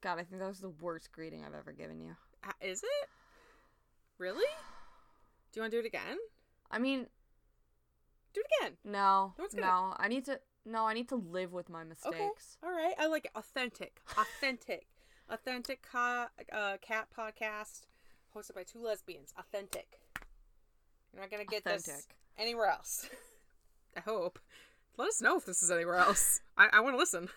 God, I think that was the worst greeting I've ever given you. Is it? Really? Do you want to do it again? I mean... Do it again. No. I need to live with my mistakes. Okay. All right. I like it. Authentic cat podcast hosted by two lesbians. Authentic. You're not going to get this anywhere else. I hope. Let us know if this is anywhere else. I want to listen.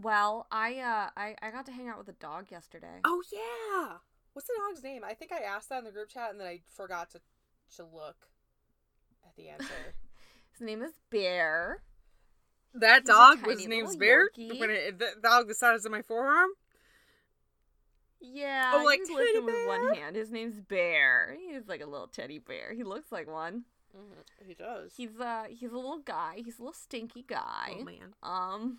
Well, I got to hang out with a dog yesterday. Oh, yeah. What's the dog's name? I think I asked that in the group chat and then I forgot to look at the answer. His name is Bear. That dog was named Bear? The dog the size of my forearm? Yeah. Oh, like, he's lifting with one hand. His name's Bear. He's like a little teddy bear. He looks like one. Mm-hmm. He does. He's a little guy. He's a little stinky guy. Oh, man.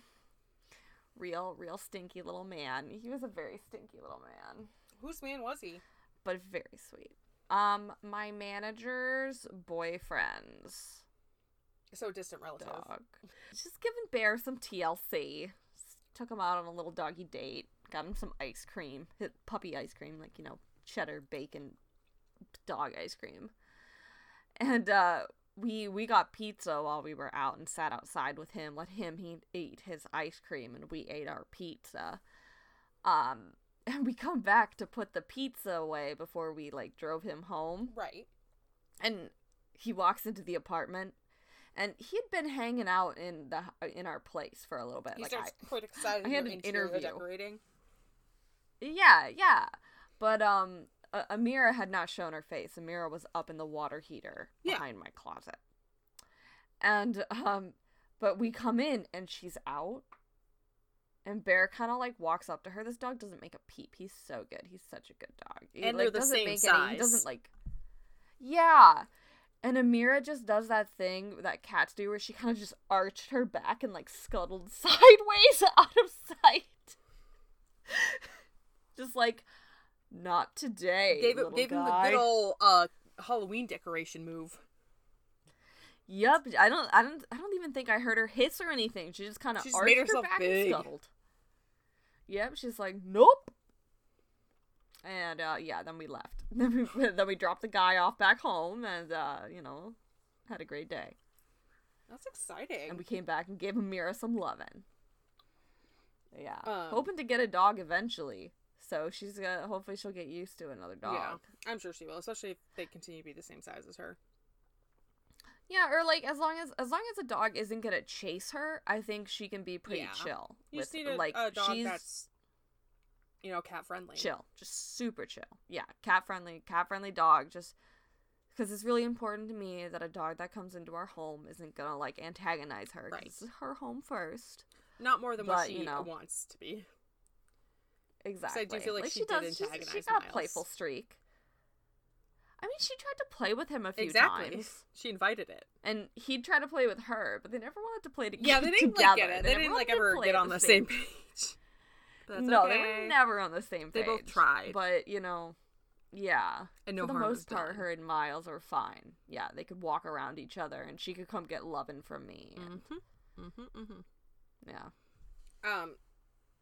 Real stinky little man. He was a very stinky little man. Whose man was he? But very sweet. My manager's boyfriend's. So distant relative. Dog. Just giving Bear some TLC. Just took him out on a little doggy date. Got him some ice cream. His puppy ice cream. Like, you know, cheddar, bacon, dog ice cream. And we got pizza while we were out and sat outside with him. Let him eat his ice cream and we ate our pizza. And we come back to put the pizza away before we, like, drove him home. Right. And he walks into the apartment. And he had been hanging out in our place for a little bit. He starts criticizing the interior decorating. Yeah. But Amira had not shown her face. Amira was up in the water heater behind my closet. And, but we come in and she's out. And Bear kind of, like, walks up to her. This dog doesn't make a peep. He's so good. He's such a good dog. He, and like, they're the doesn't same make size. He doesn't, like... Yeah. And Amira just does that thing that cats do where she kind of just arched her back and, like, scuttled sideways out of sight. Just, like, not today, Gave him the good old Halloween decoration move. Yep, I don't even think I heard her hiss or anything. She just kind of arched her back and scuttled. Yep, she's like, nope. And then we left. Then we dropped the guy off back home, and had a great day. That's exciting. And we came back and gave Amira some loving. Yeah, hoping to get a dog eventually. So she's gonna hopefully she'll get used to another dog. Yeah, I'm sure she will, especially if they continue to be the same size as her. Yeah, or, like, as long as a dog isn't going to chase her, I think she can be pretty chill. You just need a dog that's, cat-friendly. Chill. Just super chill. Yeah, cat-friendly dog. Just because it's really important to me that a dog that comes into our home isn't going to, like, antagonize her. Right. This is her home first. Not more than what she wants to be. Exactly. Because I do feel like she did antagonize Miles. She's got a playful streak. I mean, she tried to play with him a few times. She invited it. And he'd try to play with her, but they never wanted to play together. Yeah, they didn't like get it. They didn't like ever get on the same page. That's no, okay. They were never on the same page. They both tried. But, yeah. And no harm was done. For the most part, her and Miles are fine. Yeah, they could walk around each other, and she could come get lovin' from me. And... Yeah.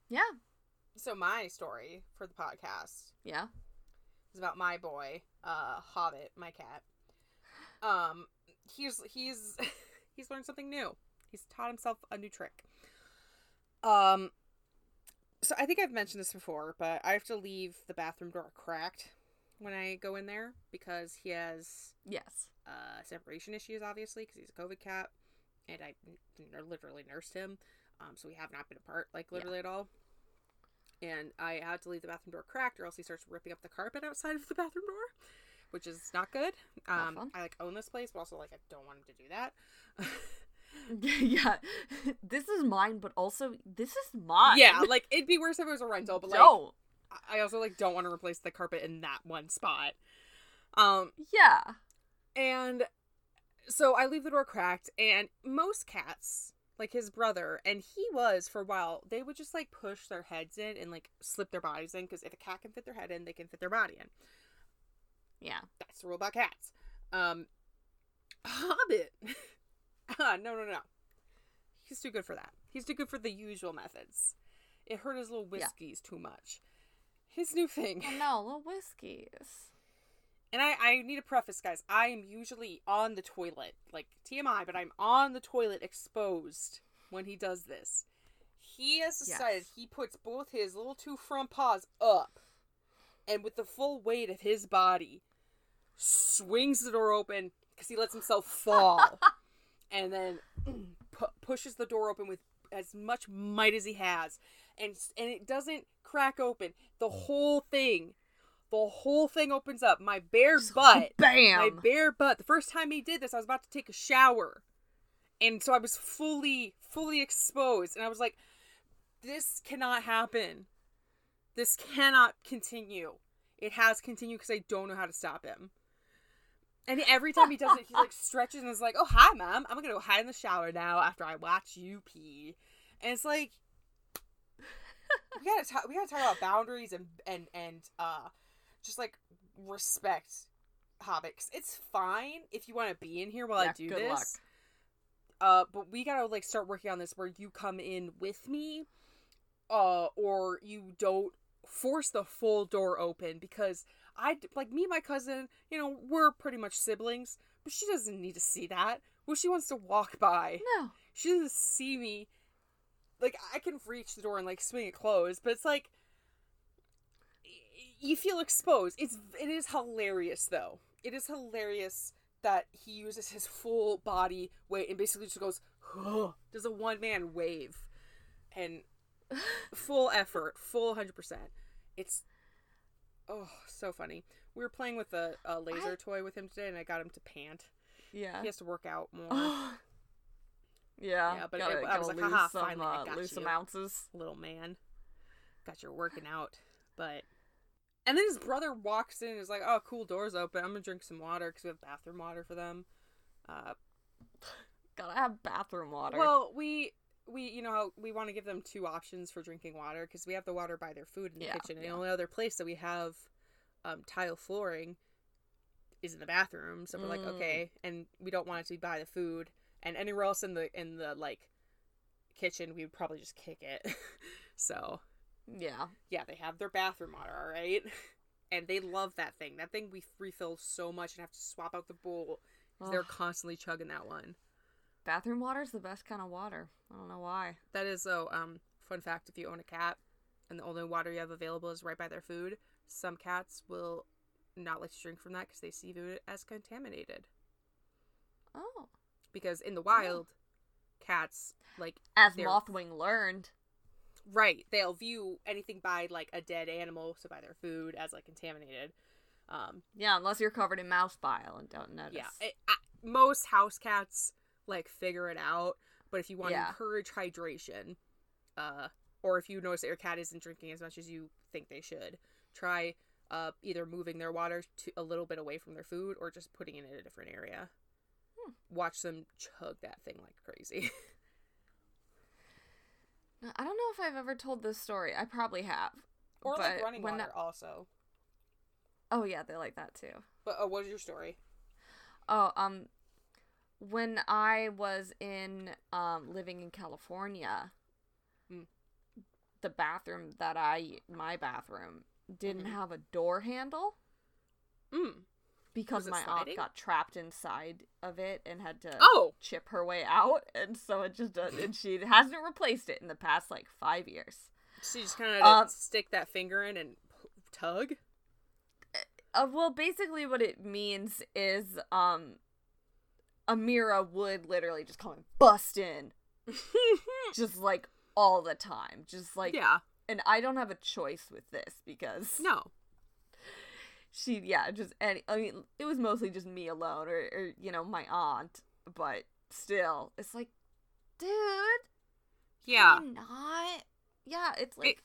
Yeah. So my story for the podcast. Yeah. It's about my boy, Hobbit, my cat. He's learned something new. He's taught himself a new trick. So I think I've mentioned this before, but I have to leave the bathroom door cracked when I go in there because he has separation issues, obviously, because he's a COVID cat, and I literally nursed him, so we have not been apart literally at all. And I had to leave the bathroom door cracked or else he starts ripping up the carpet outside of the bathroom door, which is not good. Not I, own this place, but also, I don't want him to do that. Yeah. This is mine, but also, this is mine. Yeah, it'd be worse if it was a rental, but, no. I also, don't want to replace the carpet in that one spot. Yeah. And so I leave the door cracked, and most cats... his brother, and he was, for a while, they would just, push their heads in and, slip their bodies in, because if a cat can fit their head in, they can fit their body in. Yeah. That's the rule about cats. Hobbit. No. He's too good for that. He's too good for the usual methods. It hurt his little whiskies too much. His new thing. Oh, no, little whiskies. And I need to preface, guys. I am usually on the toilet. Like, TMI, but I'm on the toilet exposed when he does this. He has decided he puts both his little two front paws up and with the full weight of his body swings the door open because he lets himself fall and then pushes the door open with as much might as he has. And it doesn't crack open. The whole thing opens up. My bare butt. Bam! My bare butt. The first time he did this, I was about to take a shower. And so I was fully exposed. And I was like, this cannot happen. This cannot continue. It has continued because I don't know how to stop him. And every time he does it, he like stretches and is like, oh, hi, Mom. I'm going to go hide in the shower now after I watch you pee. And it's like, we gotta talk about boundaries and just like respect, Hobbits. It's fine if you want to be in here while I do this. Luck. But we gotta like start working on this where you come in with me, or you don't force the full door open because I like me and my cousin. You know, we're pretty much siblings, but she doesn't need to see that. Well, she wants to walk by. No, she doesn't see me. Like, I can reach the door and, like, swing it closed, but it's, like, you feel exposed. It is hilarious, though. It is hilarious that he uses his full body weight and basically just goes, oh, does a one-man wave. And full effort, full 100%. It's, oh, so funny. We were playing with a laser toy with him today, and I got him to pant. Yeah. He has to work out more. Yeah, but I was like, haha, finally, I got lose you, some ounces. Little man. Got your working out. But, and then his brother walks in and is like, oh, cool, door's open. I'm going to drink some water because we have bathroom water for them. Gotta have bathroom water. Well, we you know, how we want to give them two options for drinking water because we have the water by their food in the kitchen. And the only other place that we have tile flooring is in the bathroom. So we're like, okay. And we don't want it to be by the food. And anywhere else in the like kitchen, we would probably just kick it. So yeah, they have their bathroom water, all right, and they love that thing. That thing we refill so much and have to swap out the bowl because they're constantly chugging that one. Bathroom water is the best kind of water. I don't know why. That is though. Fun fact: if you own a cat and the only water you have available is right by their food, some cats will not let you drink from that because they see it as contaminated. Oh. Because in the wild, cats, like... As Mothwing learned. Right. They'll view anything by, like, a dead animal, so by their food, as, like, contaminated. Yeah, unless you're covered in mouse bile and don't notice. Yeah. Most house cats, like, figure it out. But if you want to encourage hydration, or if you notice that your cat isn't drinking as much as you think they should, try either moving their water to a little bit away from their food or just putting it in a different area. Watch them chug that thing like crazy. Now, I don't know if I've ever told this story. I probably have. Or like running water also. Oh yeah, they like that too. But what is your story? Oh, when I was in living in California, the bathroom that my bathroom didn't have a door handle. Because my aunt got trapped inside of it and had to chip her way out, and so it just doesn't. And she hasn't replaced it in the past like 5 years. She just kind of stick that finger in and tug. Well, basically, what it means is, Amira would literally just call him bust in, just like all the time, just like And I don't have a choice with this because She, just, and I mean, it was mostly just me alone or, you know, my aunt, but still, it's like, dude. Yeah. Not. Yeah, it's like,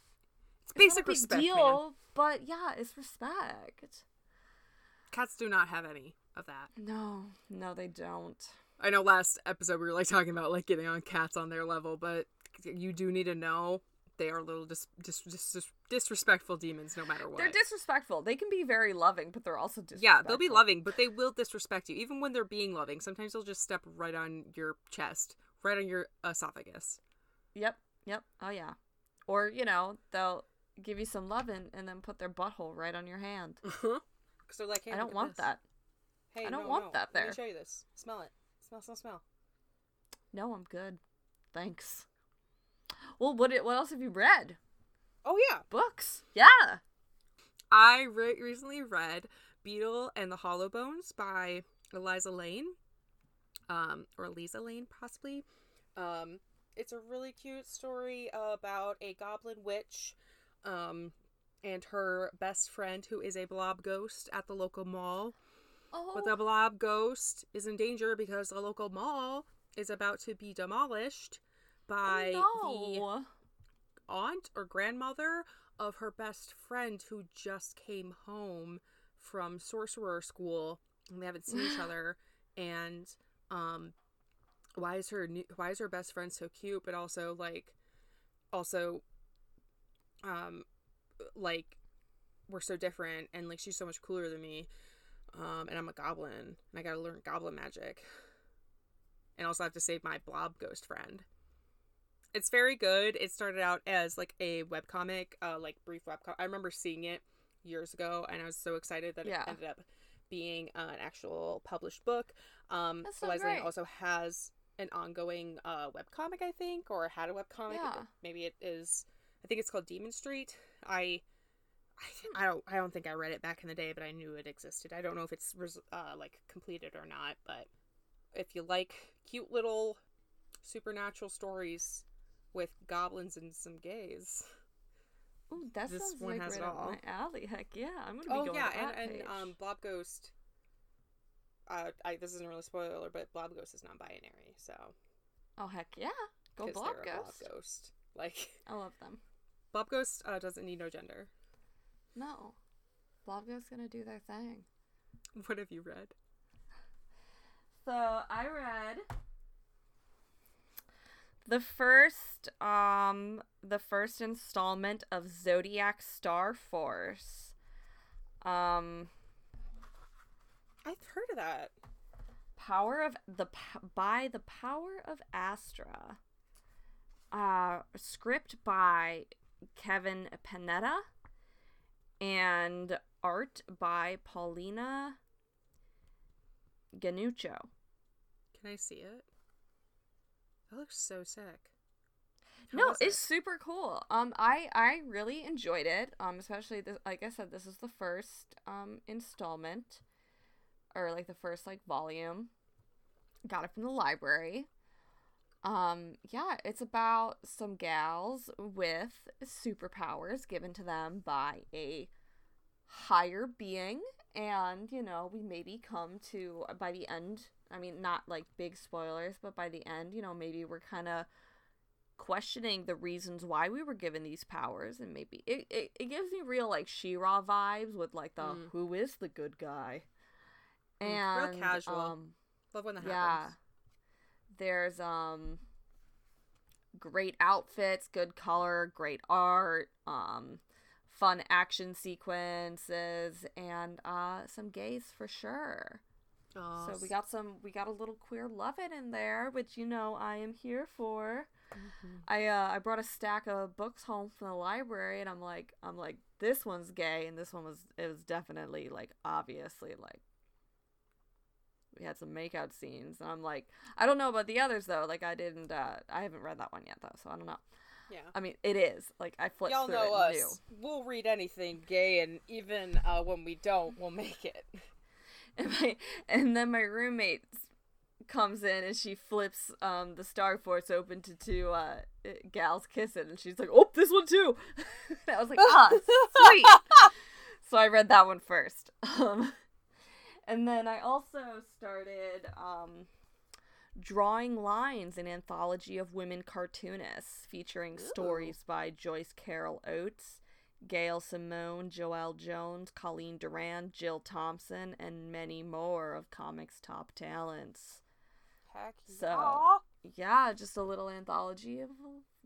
it's basic respect, deal, man. But yeah, it's respect. Cats do not have any of that. No, they don't. I know last episode we were like talking about like getting on cats on their level, but you do need to know they are little disrespectful demons no matter what. They're disrespectful. They can be very loving, but they're also disrespectful. Yeah, they'll be loving, but they will disrespect you. Even when they're being loving, sometimes they'll just step right on your chest, right on your esophagus. Yep, yep. Oh, yeah. Or, you know, they'll give you some loving and then put their butthole right on your hand. Because they're like, hey, I don't want that. Hey, I don't want that there. Let me show you this. Smell it. Smell, smell, smell. No, I'm good. Thanks. Well, what else have you read? Oh, yeah. Books. Yeah. I recently read Beetle and the Hollow Bones by Eliza Lane. Or Lisa Lane, possibly. It's a really cute story about a goblin witch and her best friend, who is a blob ghost at the local mall. Oh. But the blob ghost is in danger because the local mall is about to be demolished by the aunt or grandmother of her best friend, who just came home from sorcerer school, and they haven't seen each other. And why is her best friend so cute, but also we're so different, and like she's so much cooler than me, and I'm a goblin and I gotta learn goblin magic, and also I have to save my blob ghost friend. It's very good. It started out as like a webcomic, brief webcomic. I remember seeing it years ago, and I was so excited that it ended up being an actual published book. Eliza also has an ongoing webcomic, I think, or had a webcomic. Yeah. Maybe it is. I think it's called Demon Street. I don't think I read it back in the day, but I knew it existed. I don't know if it's completed or not, but if you like cute little supernatural stories with goblins and some gays. Ooh, that this sounds one like has right it all. Up my alley. Heck yeah, I'm gonna be going to that page. Blob Ghost. This isn't really a spoiler, but Blob Ghost is non-binary, so. Oh heck yeah, go Blob Ghost. Blob Ghost. Like, I love them. Blob Ghost doesn't need no gender. No, Blob Ghost's gonna do their thing. What have you read? So I read the first installment of Zodiac Starforce. I've heard of that. By the Power of Astra. Script by Kevin Panetta and art by Paulina Ganuccio. Can I see it? That looks so sick. It's super cool. I really enjoyed it. Especially this, like I said, this is the first installment, or like the first volume. Got it from the library. It's about some gals with superpowers given to them by a higher being, and we maybe come to by the end. I mean, not like big spoilers, but by the end, maybe we're kind of questioning the reasons why we were given these powers, and maybe it gives me real She-Ra vibes with who is the good guy, and real casual. Love when that happens. There's great outfits, good color, great art, fun action sequences, and some gays for sure. Oh, so we got a little queer love it in there, which I am here for. Mm-hmm. I brought a stack of books home from the library, and I'm like this one's gay, and this one was definitely obviously we had some makeout scenes, and I'm like, I don't know about the others though. I haven't read that one yet though, so I don't know. Yeah. I mean, it is. I flipped through it. Y'all know us. Knew. We'll read anything gay, and even when we don't, we'll make it. And then my roommate comes in, and she flips the Starforce open to two gals kissing, and she's like, "Oh, this one too!" And I was like, "Ah, sweet!" So I read that one first. And then I also started Drawing Lines, an anthology of women cartoonists, featuring stories by Joyce Carol Oates, Gail Simone, Joelle Jones, Colleen Duran, Jill Thompson, and many more of comics' top talents. Heck yeah. So yeah, just a little anthology of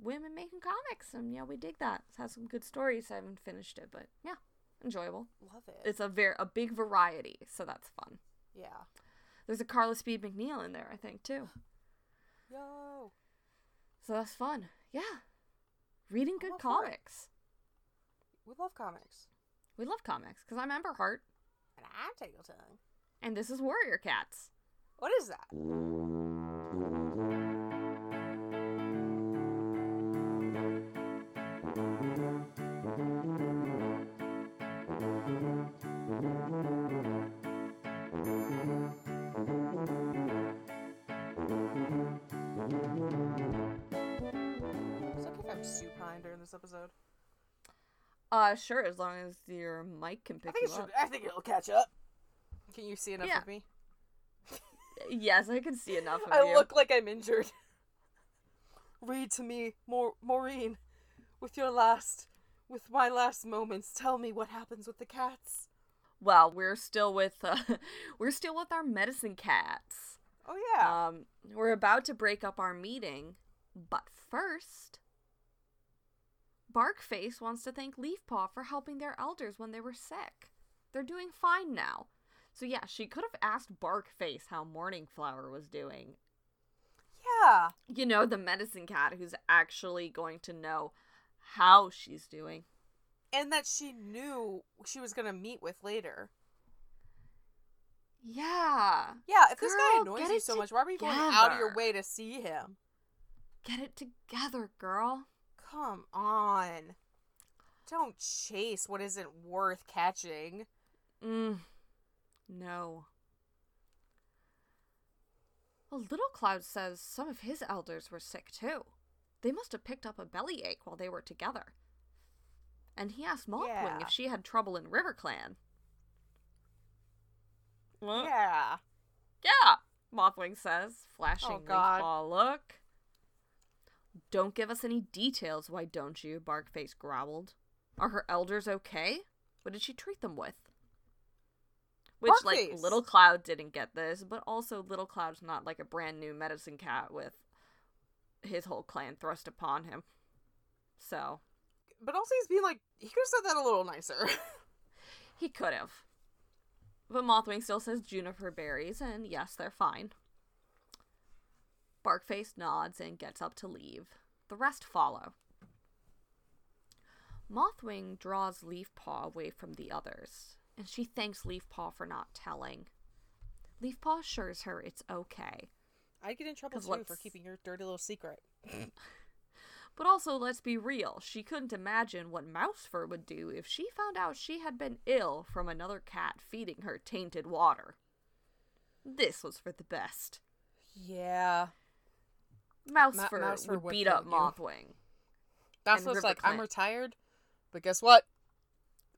women making comics. And yeah, we dig that. It has some good stories. I haven't finished it, but yeah, enjoyable. Love it. It's a big variety, so that's fun. Yeah. There's a Carla Speed McNeil in there, I think, too. Yo. So that's fun. Yeah. Reading good comics. We love comics. We love comics, because I'm Amber Hart. And I'm Tingleton. And this is Warrior Cats. What is that? Is it okay if I'm supine during this episode? Sure, as long as your mic can pick you up. I think it'll catch up. Can you see enough of me? Yes, I can see enough of you. I look like I'm injured. Read to me, Maureen, with my last moments. Tell me what happens with the cats. Well, we're still with our medicine cats. Oh yeah. We're about to break up our meeting, but first, Barkface wants to thank Leafpaw for helping their elders when they were sick. They're doing fine now. So yeah, she could have asked Barkface how Morningflower was doing. Yeah. You know, the medicine cat who's actually going to know how she's doing. And that she knew she was going to meet with later. Yeah. Yeah, if girl, this guy annoys you so much, why were you going out of your way to see him? Get it together, girl. Come on. Don't chase what isn't worth catching. No. Well, Little Cloud says some of his elders were sick, too. They must have picked up a bellyache while they were together. And he asked Mothwing if she had trouble in River Clan. Look. Yeah. Yeah, Mothwing says, flashing Leafpaw look. Don't give us any details, why don't you? Barkface growled. Are her elders okay? What did she treat them with? Which, Barkface. Like, Little Cloud didn't get this, but also Little Cloud's not, like, a brand new medicine cat with his whole clan thrust upon him. So. But also he's being like, he could have said that a little nicer. He could have. But Mothwing still says juniper berries, and yes, they're fine. Barkface nods and gets up to leave. The rest follow. Mothwing draws Leafpaw away from the others, and she thanks Leafpaw for not telling. Leafpaw assures her it's okay. I'd get in trouble too for keeping your dirty little secret. But also, let's be real. She couldn't imagine what Mousefur would do if she found out she had been ill from another cat feeding her tainted water. This was for the best. Yeah. Mousefur would beat up Mothwing. That's what's like, I'm retired, but guess what?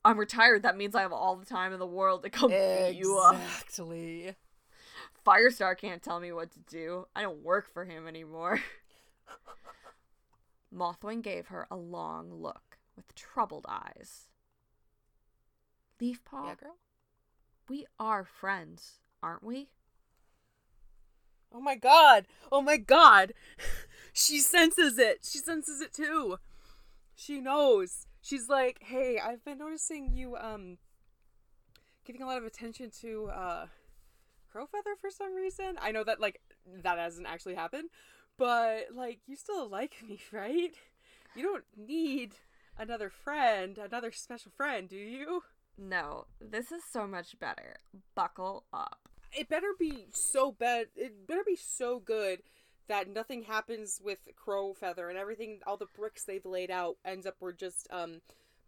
I'm retired, that means I have all the time in the world to come beat you up. Exactly. Firestar can't tell me what to do. I don't work for him anymore. Mothwing gave her a long look with troubled eyes. Leafpaw? Yeah, girl? We are friends, aren't we? Oh my god! Oh my god! She senses it! She senses it too! She knows! She's like, hey, I've been noticing you, giving a lot of attention to, Crowfeather for some reason. I know that, like, that hasn't actually happened, but, like, you still like me, right? You don't need another friend, another special friend, do you? No, this is so much better. Buckle up. It better be so bad. It better be so good that nothing happens with Crowfeather and everything, all the bricks they've laid out ends up were just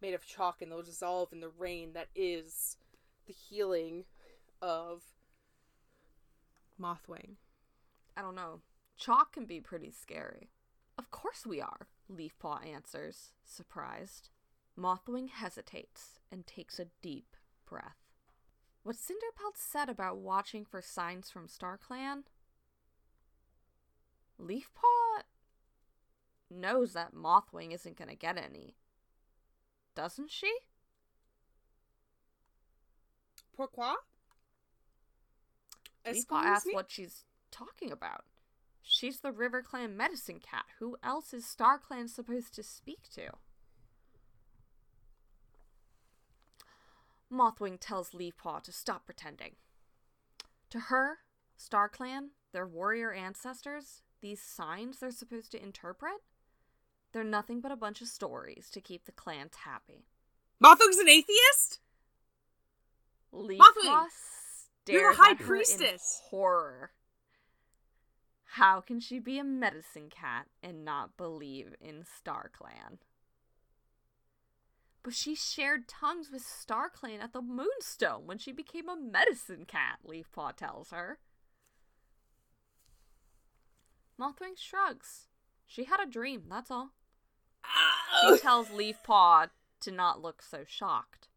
made of chalk and they'll dissolve in the rain that is the healing of Mothwing. I don't know. Chalk can be pretty scary. Of course we are, Leafpaw answers, surprised. Mothwing hesitates and takes a deep breath. What Cinderpelt said about watching for signs from StarClan? Leafpaw knows that Mothwing isn't going to get any. Doesn't she? Pourquoi? Leafpaw asks what she's talking about. She's the River Clan medicine cat. Who else is Star Clan supposed to speak to? Mothwing tells Leafpaw to stop pretending. To her, Star Clan, their warrior ancestors, these signs they're supposed to interpret, they're nothing but a bunch of stories to keep the clans happy. Mothwing's an atheist? Leafpaw stares at her in horror. How can she be a medicine cat and not believe in Star Clan? But she shared tongues with Star Clan at the Moonstone when she became a medicine cat, Leafpaw tells her. Mothwing shrugs. She had a dream, that's all. She tells Leafpaw to not look so shocked.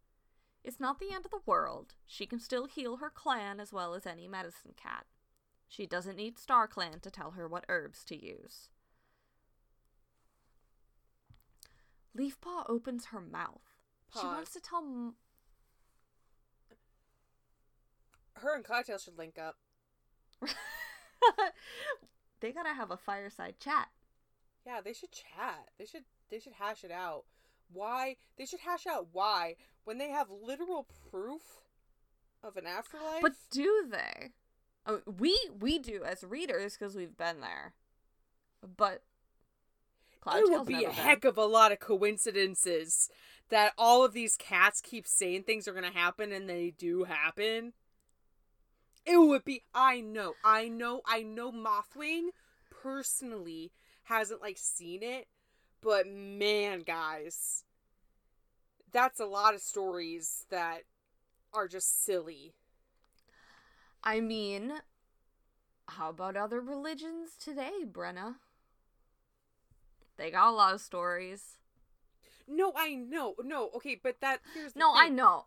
It's not the end of the world. She can still heal her clan as well as any medicine cat. She doesn't need Star Clan to tell her what herbs to use. Leafpaw opens her mouth. Pause. She wants to tell... Her and Cocktail should link up. They gotta have a fireside chat. Yeah, they should chat. They should hash it out. Why? They should hash out why when they have literal proof of an afterlife. But do they? Oh, we do as readers because we've been there. But it would be a heck of a lot of coincidences that all of these cats keep saying things are gonna happen and they do happen. It would be. I know. Mothwing personally hasn't seen it, but man, guys, that's a lot of stories that are just silly. I mean, how about other religions today, Brenna? They got a lot of stories. No, I know. No, okay, but that here's the thing. I know.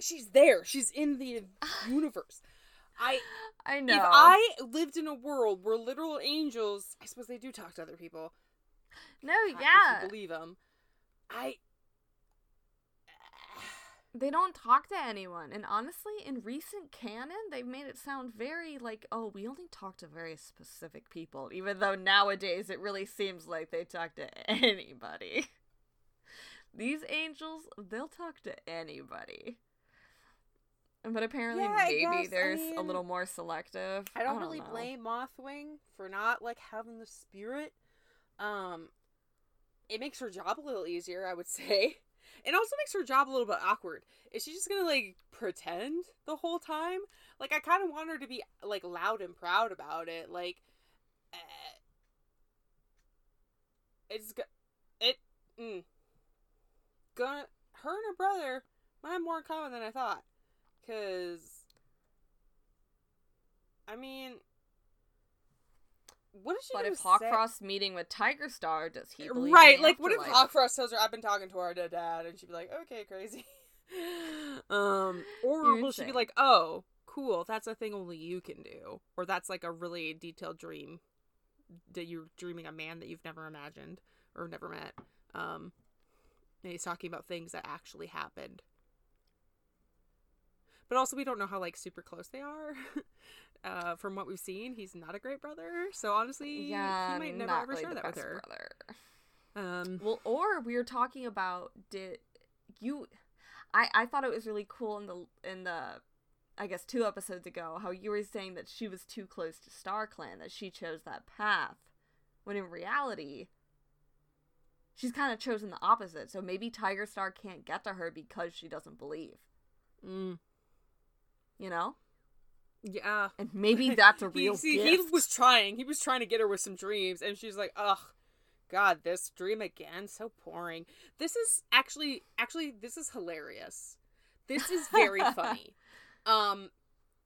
She's there. She's in the universe. I know. If I lived in a world where literal angels, I suppose they do talk to other people. No, yeah. If you believe them. They don't talk to anyone. And honestly, in recent canon, they've made it sound very we only talk to very specific people. Even though nowadays it really seems like they talk to anybody. These angels, they'll talk to anybody. But apparently, a little more selective. I don't really blame Mothwing for not having the spirit. It makes her job a little easier, I would say. It also makes her job a little bit awkward. Is she just gonna pretend the whole time? I kind of want her to be loud and proud about it. Her and her brother might have more in common than I thought. Because, I mean, what is she going to say? But if Hawkfrost meeting with Tiger Star, does he believe in the afterlife? Right, what if Hawkfrost tells her, I've been talking to our dad, and she'd be like, okay, crazy. Or will she be like, oh, cool, that's a thing only you can do. Or that's a really detailed dream that you're dreaming a man that you've never imagined or never met. And he's talking about things that actually happened. But also, we don't know how, super close they are. From what we've seen, he's not a great brother. So, honestly, he might never ever share that with her. Brother. Or we were talking about, I thought it was really cool in the, I guess, 2 episodes ago, how you were saying that she was too close to Star Clan, that she chose that path. When in reality, she's kind of chosen the opposite. So, maybe Tiger Star can't get to her because she doesn't believe. Mm. You know? Yeah. And maybe that's a real gift. He was trying. He was trying to get her with some dreams, and she's like, ugh, God, this dream again? So boring. This is actually, this is hilarious. This is very funny.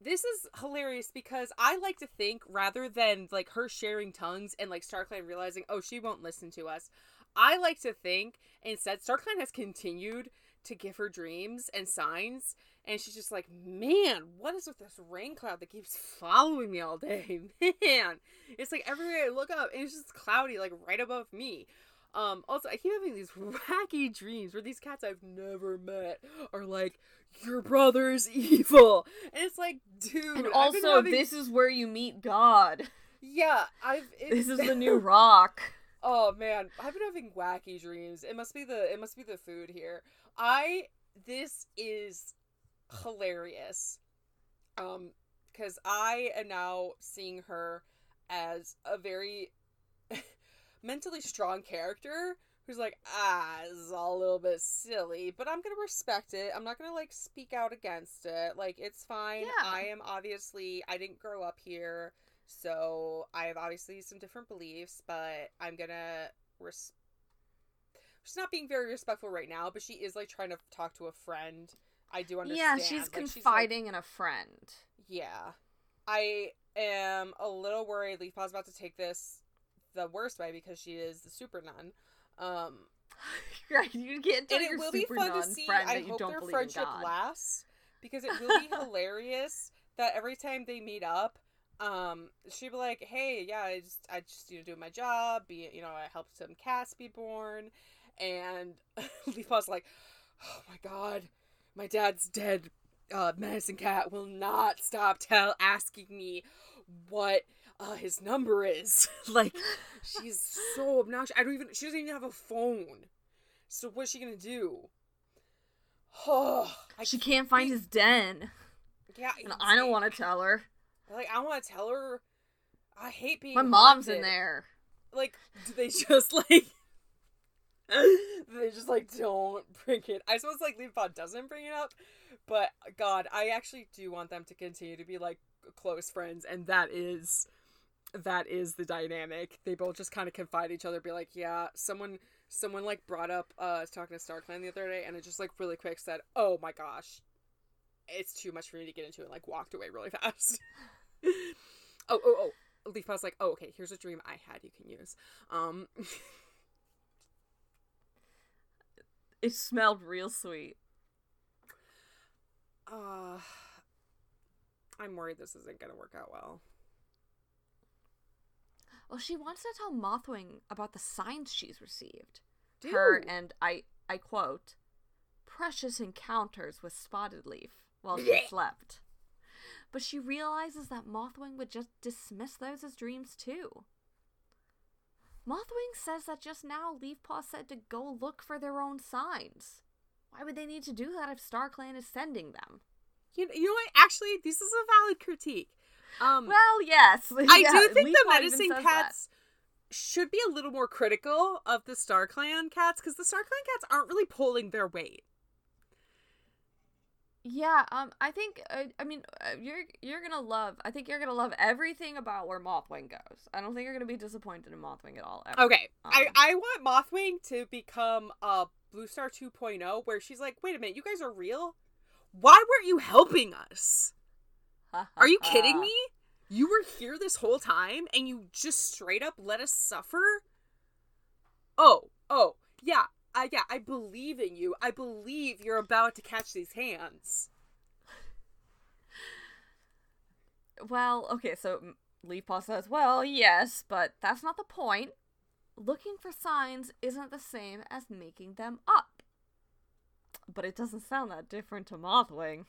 This is hilarious because I like to think, rather than, her sharing tongues and, Star Clan realizing, oh, she won't listen to us, I like to think, instead, Star Clan has continued to give her dreams and signs, and she's just like, man, what is with this rain cloud that keeps following me all day? Man, it's everywhere I look up, and it's just cloudy, right above me. Also, I keep having these wacky dreams where these cats I've never met are like, your brother's evil. And it's like, dude. And also, this is where you meet God. Yeah. This is the new rock. Oh, man. I've been having wacky dreams. It must be the food here. This is hilarious. Because I am now seeing her as a very mentally strong character who's like, this is all a little bit silly, but I'm gonna respect it. I'm not gonna, like, speak out against it. Like, it's fine. Yeah. I didn't grow up here, so I have obviously some different beliefs, but I'm gonna she's not being very respectful right now, but she is, like, trying to talk to a friend. I do understand. Yeah, she's confiding in a friend. Yeah. I am a little worried Leafpa's about to take this the worst way because she is the super nun. Right, you can't tell your super nun friend that you don't believe in God. I hope their friendship lasts, because it will be hilarious that every time they meet up, she'll be like, hey, yeah, I just do my job, I helped some cats be born, and Leafpa's like, oh my God, my dad's dead medicine cat will not stop asking me what his number is. Like, she's so obnoxious. She doesn't even have a phone. So what's she gonna do? Oh, she can't find his den. Yeah, and I don't want to tell her. Like, I want to tell her. I hate being. My mom's haunted in there. Like, do they just like? They just like don't bring it. I suppose like Leafpaw doesn't bring it up, but God, I actually do want them to continue to be like close friends, and that is the dynamic. They both just kind of confide in each other, be like, yeah, someone like brought up I was talking to Star Clan the other day, and it just like really quick said, oh my gosh, it's too much for me to get into, and like walked away really fast. oh, Leafpaw's like, oh, okay, here's a dream I had you can use. It smelled real sweet. I'm worried this isn't gonna work out well. Well, she wants to tell Mothwing about the signs she's received. Dude. Her and I quote, precious encounters with Spotted Leaf while she slept. But she realizes that Mothwing would just dismiss those as dreams too. Mothwing says that just now Leafpaw said to go look for their own signs. Why would they need to do that if StarClan is sending them? You know what? Actually, this is a valid critique. Well, yes. I do think the medicine cats should be a little more critical of the StarClan cats, because the StarClan cats aren't really pulling their weight. Yeah, I think, I think you're gonna love everything about where Mothwing goes. I don't think you're gonna be disappointed in Mothwing at all, ever. Okay, I want Mothwing to become Blue Star 2.0, where she's like, wait a minute, you guys are real? Why weren't you helping us? Are you kidding me? You were here this whole time, and you just straight up let us suffer? Oh, yeah. Yeah, I believe in you. I believe you're about to catch these hands. Well, okay, so Leafpaw says, well, yes, but that's not the point. Looking for signs isn't the same as making them up. But it doesn't sound that different to Mothwing.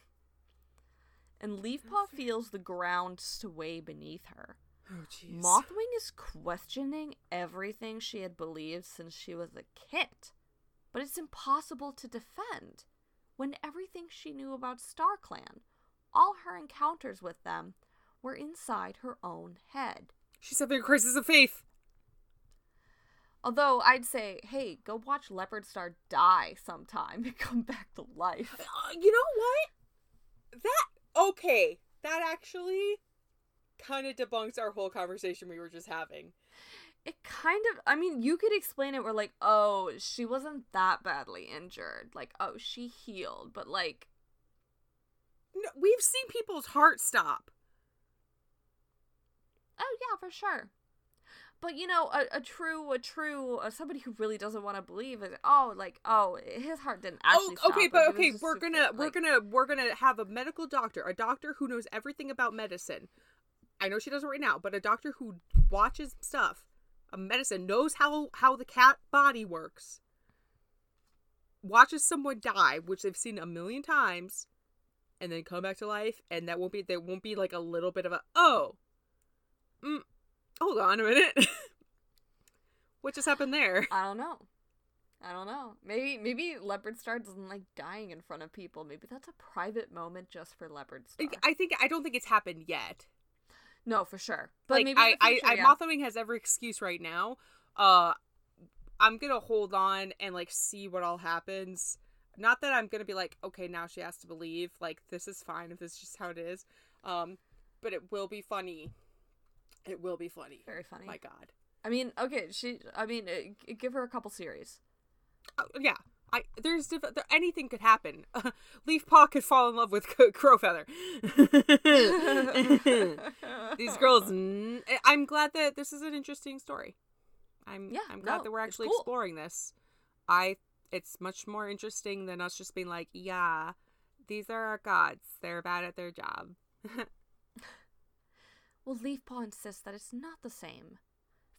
And Leafpaw feels the ground sway beneath her. Oh, jeez. Mothwing is questioning everything she had believed since she was a kid. But it's impossible to defend when everything she knew about StarClan, all her encounters with them, were inside her own head. She's having a crisis of faith. Although I'd say, hey, go watch Leopard Star die sometime and come back to life. You know what? That actually kind of debunks our whole conversation we were just having. It kind of, you could explain it where, like, oh, she wasn't that badly injured. Like, oh, she healed. But, like... No, we've seen people's hearts stop. Oh, yeah, for sure. But, somebody who really doesn't want to believe it, his heart didn't actually stop. We're gonna have a medical doctor, a doctor who knows everything about medicine. I know she doesn't right now, but a doctor who watches stuff. a medicine, knows how the cat body works, watches someone die, which they've seen a million times, and then come back to life, and that won't be, there won't be like a little bit of a, hold on a minute. What just happened there? I don't know. Maybe Leopard Star doesn't like dying in front of people. Maybe that's a private moment just for Leopard Star. I don't think it's happened yet. No, for sure. But like, maybe Mothwing has every excuse right now. I'm gonna hold on and like see what all happens. Not that I'm gonna be like, okay, now she has to believe. Like, this is fine if this is just how it is. But it will be funny. It will be funny. Very funny. My God. I mean, okay. Give her a couple series. Yeah, anything could happen. Leaf Paw could fall in love with Crowfeather. These girls. I'm glad that this is an interesting story. I'm glad that we're actually exploring this. It's much more interesting than us just being like, yeah, these are our gods. They're bad at their job. Well, Leaf Paw insists that it's not the same.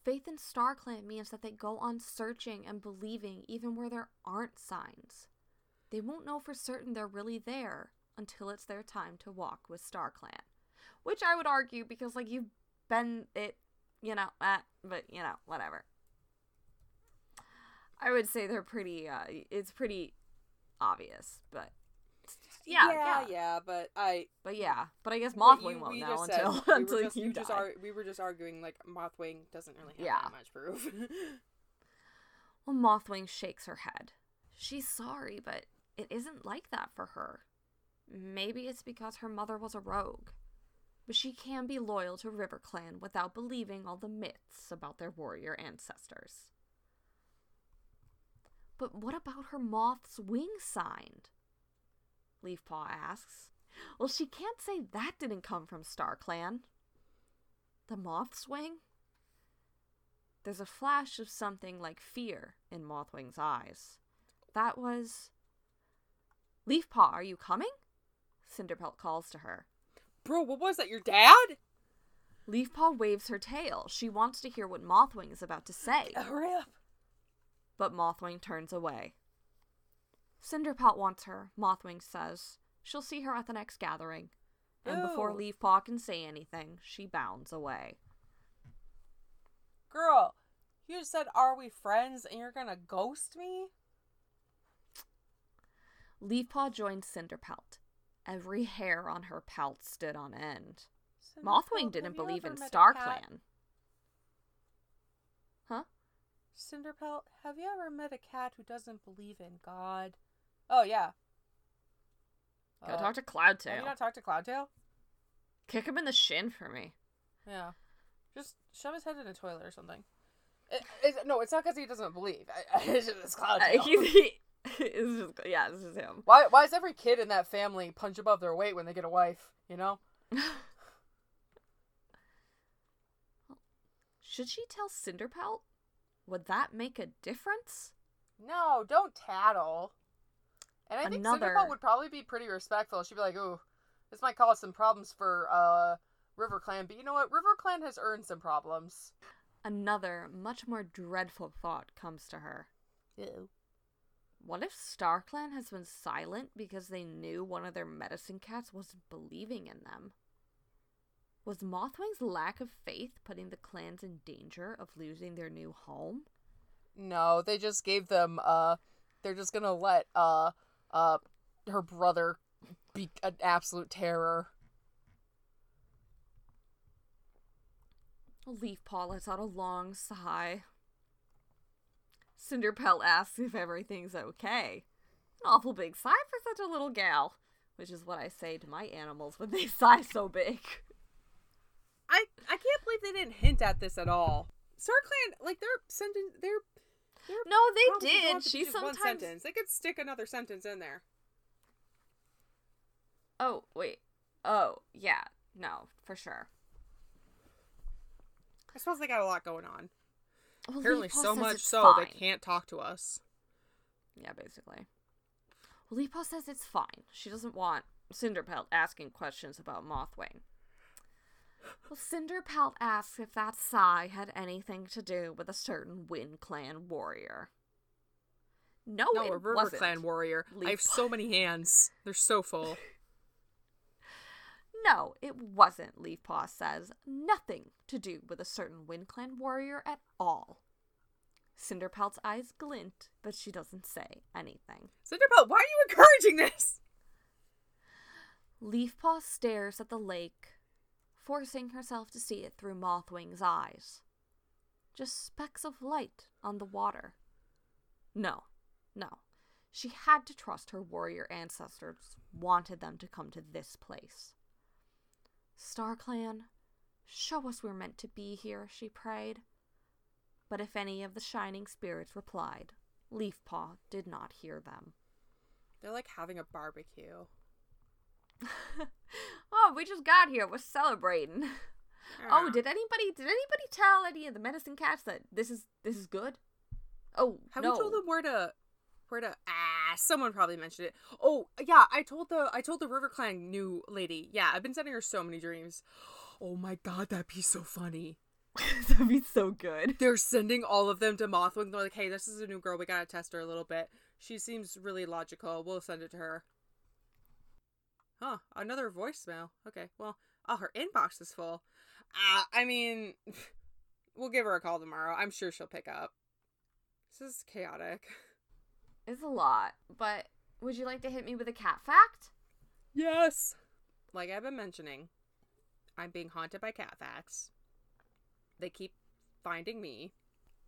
Faith in StarClan means that they go on searching and believing even where there aren't signs. They won't know for certain they're really there until it's their time to walk with StarClan. Which I would argue because, like, you've been it, but, whatever. I would say they're pretty, it's pretty obvious, but. But I guess Mothwing won't know until you die. We were just arguing like Mothwing doesn't really have that much proof. Well, Mothwing shakes her head. She's sorry, but it isn't like that for her. Maybe it's because her mother was a rogue, but she can be loyal to River Clan without believing all the myths about their warrior ancestors. But what about her moth's wing sign? Leafpaw asks. Well, she can't say that didn't come from StarClan. The moth's wing? There's a flash of something like fear in Mothwing's eyes. That was... Leafpaw, are you coming? Cinderpelt calls to her. Bro, what was that, your dad? Leafpaw waves her tail. She wants to hear what Mothwing is about to say. Hurry up. But Mothwing turns away. Cinderpelt wants her, Mothwing says. She'll see her at the next gathering. And before Leafpaw can say anything, she bounds away. Girl, you just said, are we friends, and you're gonna ghost me? Leafpaw joined Cinderpelt. Every hair on her pelt stood on end. Mothwing didn't believe in StarClan. Huh? Cinderpelt, have you ever met a cat who doesn't believe in God? Oh, yeah. Go talk to Cloudtail. Have you not talked to Cloudtail? Kick him in the shin for me. Yeah. Just shove his head in a toilet or something. No, it's not because he doesn't believe. It's just Cloudtail. This is him. Why is every kid in that family punch above their weight when they get a wife, Should she tell Cinderpelt? Would that make a difference? No, don't tattle. And I think Cinderpelt would probably be pretty respectful. She'd be like, ooh, this might cause some problems for River Clan. But you know what? River Clan has earned some problems. Another, much more dreadful thought comes to her. Ew. What if StarClan has been silent because they knew one of their medicine cats wasn't believing in them? Was Mothwing's lack of faith putting the clans in danger of losing their new home? No, they just gave them, they're just gonna let, her brother be an absolute terror. Leafpaw lets out a long sigh. Cinderpelt asks if everything's okay. An awful big sigh for such a little gal, which is what I say to my animals when they sigh so big. I can't believe they didn't hint at this at all. StarClan, like, they're sending their No, they did. She sometimes one sentence. They could stick another sentence in there. Oh, wait. Oh, yeah. No, for sure. I suppose they got a lot going on. Well, apparently so much so they can't talk to us. Yeah, basically. Well, Leafpaw says it's fine. She doesn't want Cinderpelt asking questions about Mothwing. Well, Cinderpelt asks if that sigh had anything to do with a certain Wind Clan warrior. No, it a River wasn't. Clan warrior. Leap. I have so many hands. They're so full. No, it wasn't, Leafpaw says. Nothing to do with a certain Wind Clan warrior at all. Cinderpelt's eyes glint, but she doesn't say anything. Cinderpelt, why are you encouraging this? Leafpaw stares at the lake, forcing herself to see it through Mothwing's eyes. Just specks of light on the water. No. She had to trust her warrior ancestors wanted them to come to this place. Star Clan, show us we're meant to be here, she prayed. But if any of the shining spirits replied, Leafpaw did not hear them. They're like having a barbecue. Oh, we just got here. We're celebrating. Oh, did anybody tell any of the medicine cats that this is good? Oh, have no. We told them where to? Ah, someone probably mentioned it. Oh, yeah, I told the River Clan new lady. Yeah, I've been sending her so many dreams. Oh my god, that'd be so funny. That'd be so good. They're sending all of them to Mothwing. They're like, hey, this is a new girl. We gotta test her a little bit. She seems really logical. We'll send it to her. Huh, another voicemail. Okay, well, oh, her inbox is full. I mean, we'll give her a call tomorrow. I'm sure she'll pick up. This is chaotic. It's a lot, but would you like to hit me with a cat fact? Yes! Like I've been mentioning, I'm being haunted by cat facts. They keep finding me,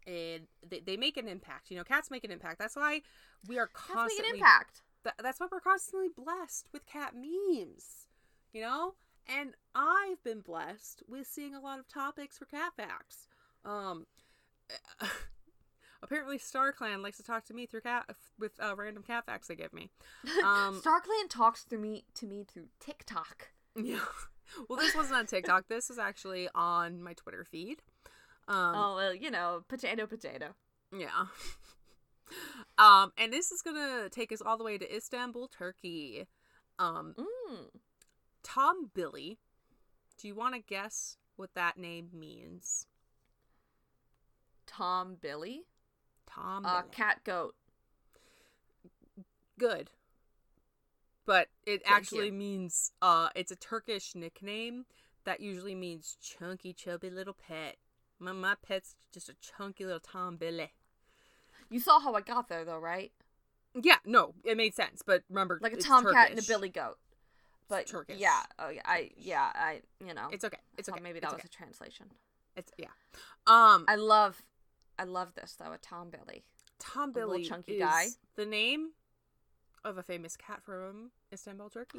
and they make an impact. You know, cats make an impact. That's why we are constantly... Cats make an impact. That's why we're constantly blessed with cat memes, you know? And I've been blessed with seeing a lot of topics for cat facts. Apparently Star Clan likes to talk to me with random cat facts they give me. Star Clan talks to me through TikTok. Yeah. Well, this wasn't on TikTok. This is actually on my Twitter feed. Well, you know, potato, potato. Yeah. And this is going to take us all the way to Istanbul, Turkey. Tom Billy, do you want to guess what that name means? Tom Billy? Billy. Cat goat. Good. But it means, it's a Turkish nickname that usually means chunky, chubby little pet. My pet's just a chunky little Tom Billy. You saw how I got there, though, right? Yeah, no, it made sense, but remember, like a tomcat and a billy goat. But Turkish. Yeah, you know. It's okay. It's okay. Maybe that was a translation. It's yeah. I love this though. A Tom Billy. Tom Billy, a little chunky guy. The name of a famous cat from Istanbul, Turkey.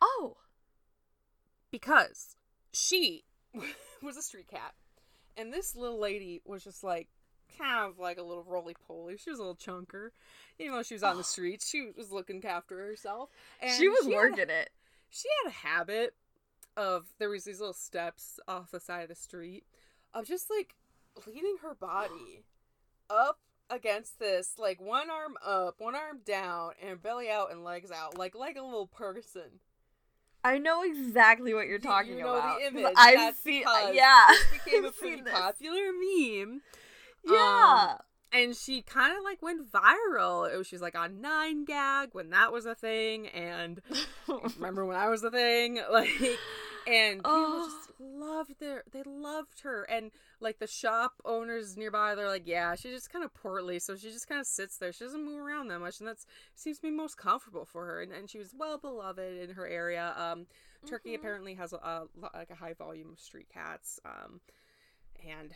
Oh, because she was a street cat, and this little lady was just like kind of like a little roly-poly. She was a little chunker, you know. She was on the streets. She was looking after herself, and she working it. She had a habit of, there was these little steps off the side of the street, of just like leaning her body up against this, like one arm up, one arm down, and belly out and legs out, like a little person. I know exactly what you're talking about. The image. I've seen. Yeah, it became a pretty popular meme. Yeah. And she kind of like went viral. She was like on 9gag when that was a thing, and remember when I was a thing, like, and people just loved her, and like the shop owners nearby, they're like, yeah, she's just kind of portly, so she just kind of sits there. She doesn't move around that much, and that seems to be most comfortable for her. And she was well beloved in her area. Turkey apparently has a high volume of street cats. And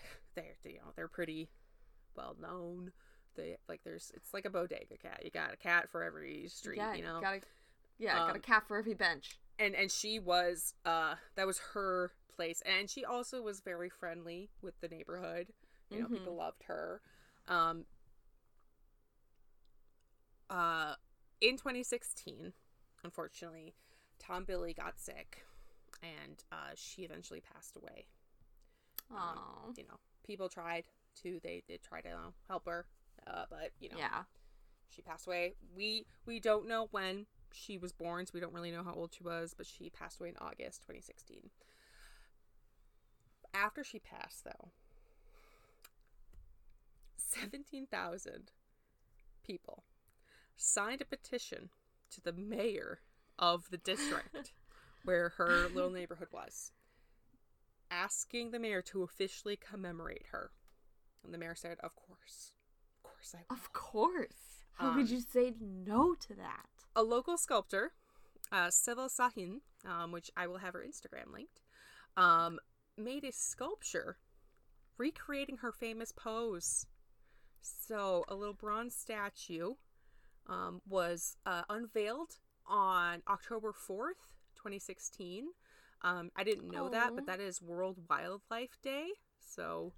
they're pretty well known. It's like a bodega cat. You got a cat for every street, you know. Got a cat for every bench. And she was that was her place, and she also was very friendly with the neighborhood. You know, people loved her. In 2016, unfortunately, Tom Billy got sick, and she eventually passed away. You know, people tried to, they did try to help her, but, you know, she passed away. We don't know when she was born, so we don't really know how old she was, but she passed away in August 2016. after she passed, though, 17,000 people signed a petition to the mayor of the district where her little neighborhood was, asking the mayor to officially commemorate her. And the mayor said, "Of course. Of course I will." Of course. How could you say no to that? A local sculptor, Sevil Sahin, which I will have her Instagram linked, made a sculpture recreating her famous pose. So a little bronze statue was unveiled on October 4th, 2016. I didn't know that, but that is World Wildlife Day. So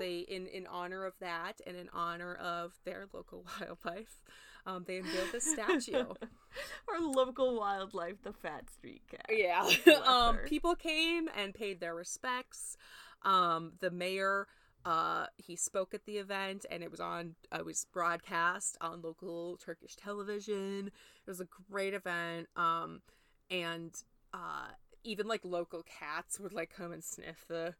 they, in honor of that and in honor of their local wildlife, they unveiled this statue. Our local wildlife, the fat street cat. Yeah. People came and paid their respects. The mayor, he spoke at the event, and it was broadcast on local Turkish television. It was a great event. Even like local cats would like come and sniff the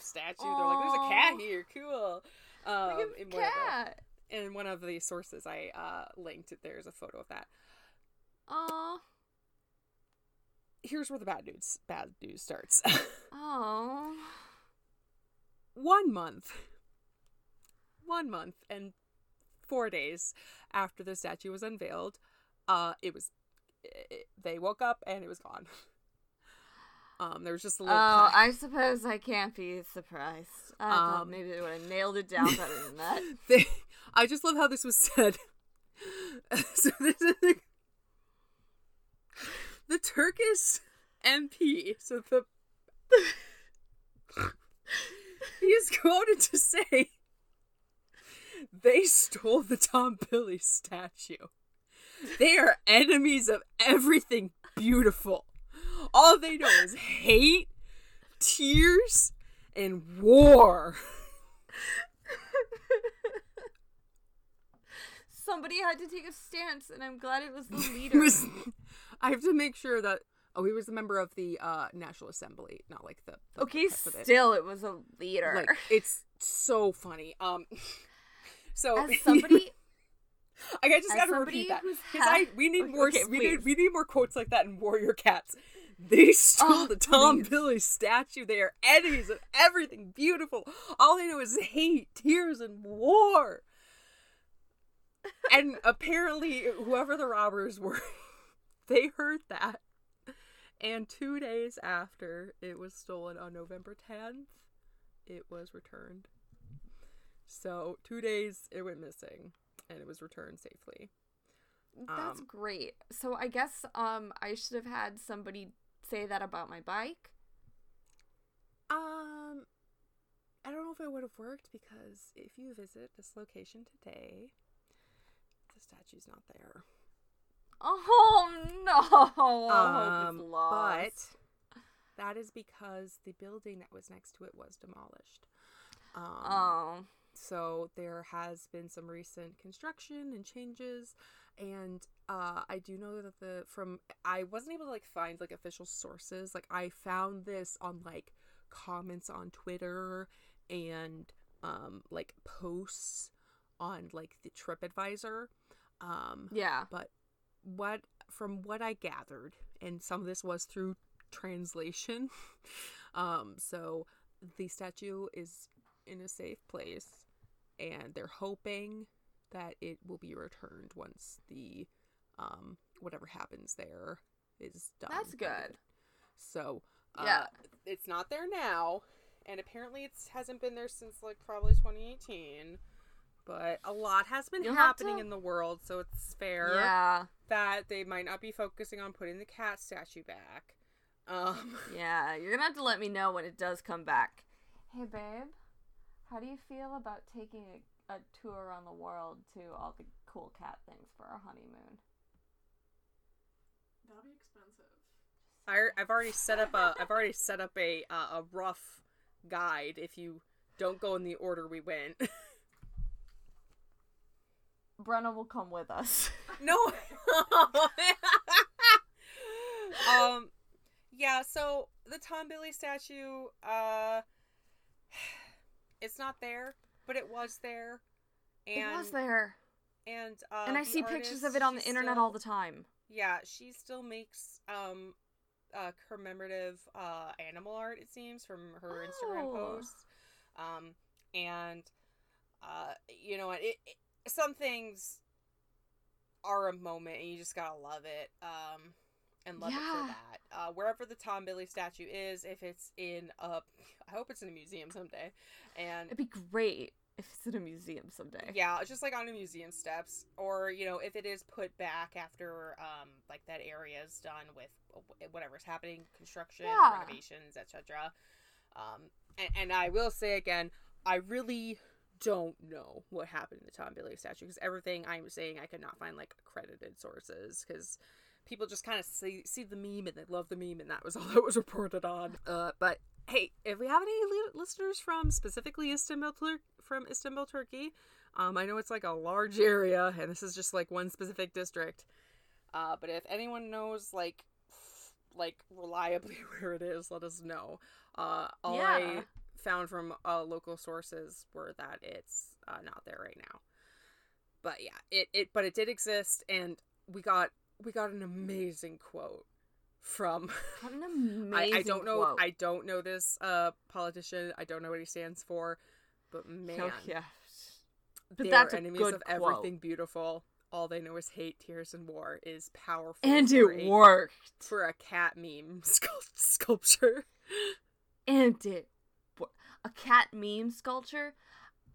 statue. Aww. They're like, "There's a cat here, cool." In one of the sources I linked, there's a photo of that. Aww. Here's where the bad news starts. Aww. 1 month and 4 days after the statue was unveiled, they woke up and it was gone. There was just a little pack. I suppose I can't be surprised. I thought maybe they would have nailed it down better than that. I just love how this was said. So this is the Turkish MP. So he is quoted to say, "They stole the Tom Billy statue. They are enemies of everything beautiful. All they know is hate, tears, and war." Somebody had to take a stance, and I'm glad it was the leader. I have to make sure that... Oh, he was a member of the National Assembly, not like the okay, still, it was a leader. Like, it's so funny. So as somebody... I just gotta repeat that because we need more quotes like that in Warrior Cats. They stole the Tom Billy statue. They are enemies of everything beautiful. All they know is hate, tears, and war. And apparently, whoever the robbers were, they heard that. And 2 days after it was stolen, on November 10th, it was returned. So 2 days it went missing. And it was returned safely. That's great. So I guess I should have had somebody say that about my bike. I don't know if it would have worked because if you visit this location today, the statue's not there. Oh, no. But that is because the building that was next to it was demolished. So there has been some recent construction and changes, and I do know that I wasn't able to find official sources. I found this on comments on Twitter and posts on the TripAdvisor. Yeah. But from what I gathered, and some of this was through translation. So the statue is in a safe place. And they're hoping that it will be returned once the, whatever happens there is done. That's good. So, yeah. It's not there now, and apparently it hasn't been there since, probably 2018, but a lot has been happening in the world, so it's fair that they might not be focusing on putting the cat statue back. Yeah, you're gonna have to let me know when it does come back. Hey, babe. How do you feel about taking a tour around the world to all the cool cat things for our honeymoon? That'll be expensive. I've already set up a rough guide. If you don't go in the order we went, Brenna will come with us. No. Yeah, so the Tom Billy statue, it's not there, but it was there. And, it was there. And I see pictures of it on the internet all the time. Yeah, she still makes commemorative animal art, it seems, from her Instagram posts. And, you know, it some things are a moment, and you just gotta love it. And love it for that. Wherever the Tom Billy statue is, if it's in a... I hope it's in a museum someday. And it'd be great if it's in a museum someday. Yeah, just, like, on a museum steps. Or, you know, if it is put back after, like, that area is done with whatever's happening, construction, renovations, etc. And I will say again, I really don't know what happened to the Tom Billy statue. Because everything I'm saying, I could not find, like, accredited sources. Because... people just kind of see the meme and they love the meme, and that was all that was reported on. But hey, if we have any listeners from specifically Istanbul, Turkey, I know it's like a large area, and this is just like one specific district. But if anyone knows like reliably where it is, let us know. All I found from local sources were that it's not there right now. But yeah, it did exist, and we got an amazing quote from I don't know this politician. I don't know what he stands for, but man, but that's enemies a good of quote. Everything beautiful. All they know is hate, tears, and war is powerful. And it worked for a cat meme sculpture. And it a cat meme sculpture.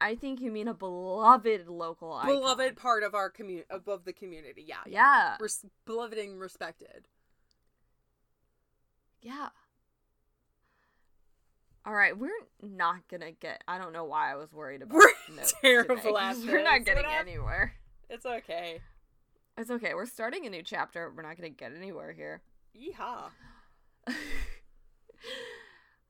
I think you mean a beloved local icon. Beloved part of our community, above the community, yeah. Beloved and respected. Yeah. All right, we're not going to get, I don't know why I was worried about notes terrible today. We're not getting anywhere. It's okay. It's okay. We're starting a new chapter. We're not going to get anywhere here. Yeehaw.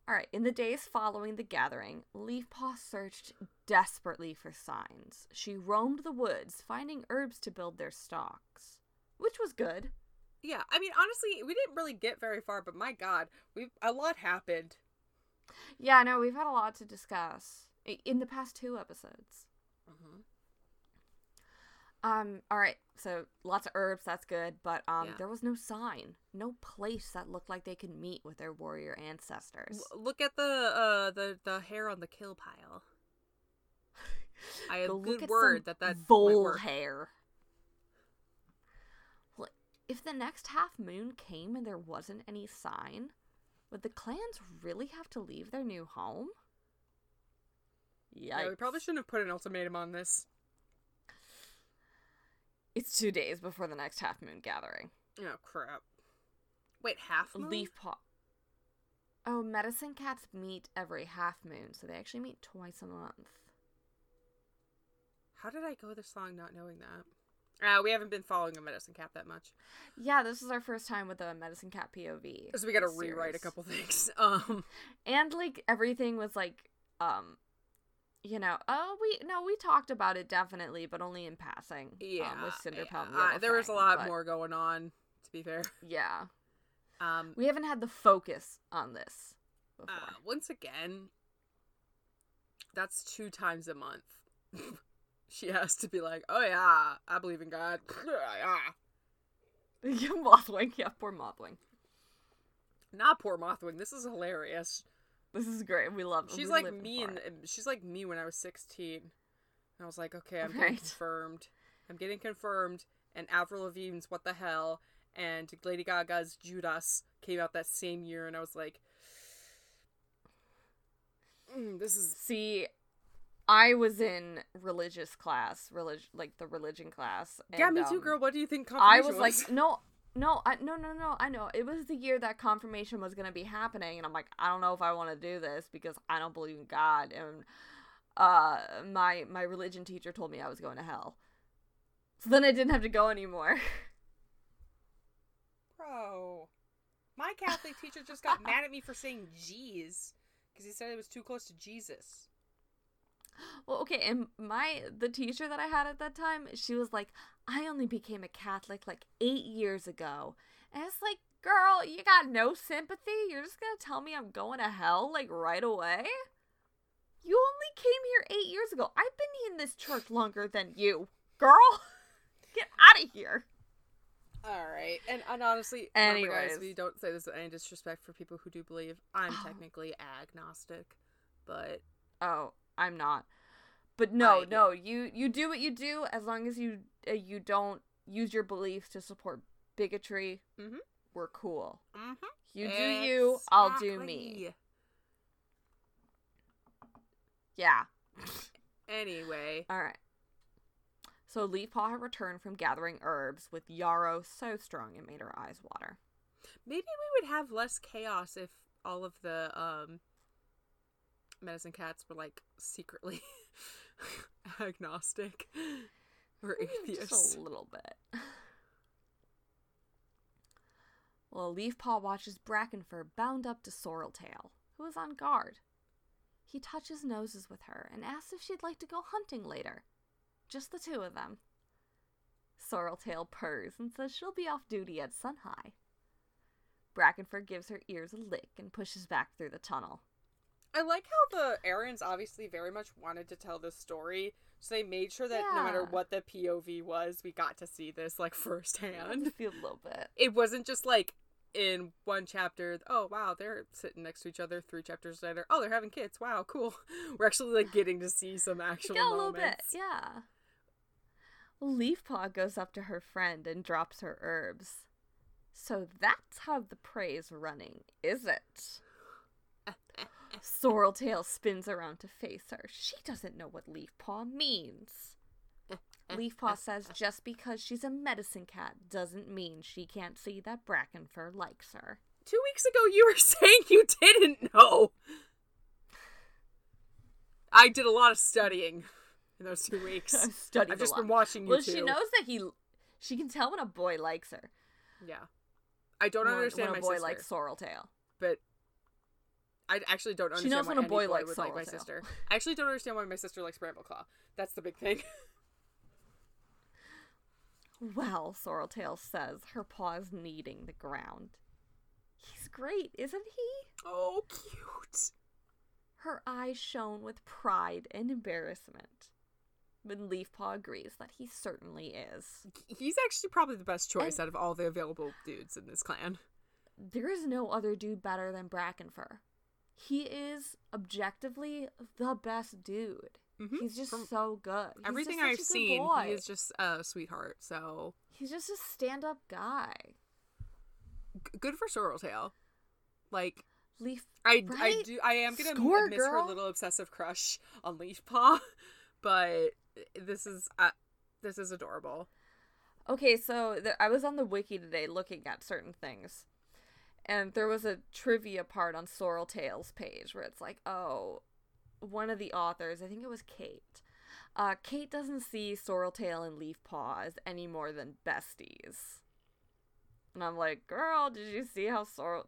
All right, in the days following the gathering, Leafpaw searched desperately for signs. She roamed the woods, finding herbs to build their stocks, which was good. Yeah, I mean, honestly, we didn't really get very far, but my God, a lot happened. Yeah, no, we've had a lot to discuss in the past 2 episodes. Mm-hmm. All right, so lots of herbs, that's good, but there was no sign, no place that looked like they could meet with their warrior ancestors. Look at the hair on the kill pile. I have good word that's vole hair. Well, if the next half moon came and there wasn't any sign, would the clans really have to leave their new home? Yikes. Yeah, we probably shouldn't have put an ultimatum on this. It's 2 days before the next half moon gathering. Oh, crap. Wait, half moon? Leafpaw. Oh, medicine cats meet every half moon, so they actually meet twice a month. How did I go this long not knowing that? We haven't been following a medicine cat that much. Yeah, this is our first time with a medicine cat POV. So we gotta rewrite a couple things. And, like, everything was, like, you know, we talked about it definitely, but only in passing. Yeah, with Cinderpelt. Yeah. There was a lot more going on, to be fair. Yeah, we haven't had the focus on this before. Once again, that's 2 times a month. She has to be like, "Oh yeah, I believe in God." Mothwing, yeah, poor Mothwing. Not poor Mothwing. This is hilarious. This is great. We love it. She's like me, she's like me when I was 16. And I was like, okay, I'm getting confirmed. I'm getting confirmed. And Avril Lavigne's "What the Hell" and Lady Gaga's "Judas" came out that same year, and I was like, "This is." See, I was in religious class, the religion class. And, yeah, me too, girl. What do you think confirmation was? I was like, no. No, I know. It was the year that confirmation was going to be happening, and I'm like, I don't know if I want to do this because I don't believe in God, and my religion teacher told me I was going to hell. So then I didn't have to go anymore. Bro. My Catholic teacher just got mad at me for saying "jeez" because he said it was too close to Jesus. Well, okay, and the teacher that I had at that time, she was like, I only became a Catholic like 8 years ago. And I was like, girl, you got no sympathy? You're just gonna tell me I'm going to hell, like, right away? You only came here 8 years ago. I've been in this church longer than you. Girl, get out of here. All right. And honestly, anyways, guys, we don't say this with any disrespect for people who do believe. I'm technically agnostic, but... Oh, I'm not. But no, you do what you do as long as you don't use your beliefs to support bigotry. Mm-hmm. We're cool. Mm-hmm. You do you, I'll do me. Yeah. Anyway. All right. So Leafpaw had returned from gathering herbs with yarrow so strong it made her eyes water. Maybe we would have less chaos if all of the medicine cats were, like, secretly agnostic or atheists. Just a little bit. Well, Leafpaw watches Brackenfur bound up to Sorreltail, who is on guard. He touches noses with her and asks if she'd like to go hunting later. Just the two of them. Sorreltail purrs and says she'll be off duty at sun high. Brackenfur gives her ears a lick and pushes back through the tunnel. I like how the Aryans obviously very much wanted to tell this story, so they made sure that no matter what the POV was, we got to see this, like, firsthand. A little bit. It wasn't just, like, in one chapter, oh, wow, they're sitting next to each other. 3 chapters later, oh, they're having kids. Wow, cool. We're actually, like, getting to see some actual moments. A little bit, yeah. Leafpaw goes up to her friend and drops her herbs. So that's how the prey's running, is it? Sorreltail spins around to face her. She doesn't know what Leafpaw means. Leafpaw says just because she's a medicine cat doesn't mean she can't see that Brackenfur likes her. 2 weeks ago you were saying you didn't know. I did a lot of studying in those 2 weeks. I've just been watching you two. Well, she knows that she can tell when a boy likes her. Yeah. I don't understand my sister. When a boy likes Sorreltail. But... I actually don't understand why any boy would like my sister. I actually don't understand why my sister likes Brambleclaw. That's the big thing. Well, Sorreltail says, her paws kneading the ground. He's great, isn't he? Oh, cute. Her eyes shone with pride and embarrassment. But Leafpaw agrees that he certainly is. He's actually probably the best choice out of all the available dudes in this clan. There is no other dude better than Brackenfur. He is objectively the best dude. Mm-hmm. He's just so good. He's everything I've seen, he is just a sweetheart. So he's just a stand-up guy. Good for Sorreltail. Like Leaf, right? I am gonna miss her little obsessive crush on Leafpaw, but this is adorable. Okay, so I was on the wiki today looking at certain things. And there was a trivia part on Sorreltail's page where it's like, oh, one of the authors, I think it was Kate. Kate doesn't see Sorreltail and Leafpaw as any more than besties. And I'm like, girl, did you see how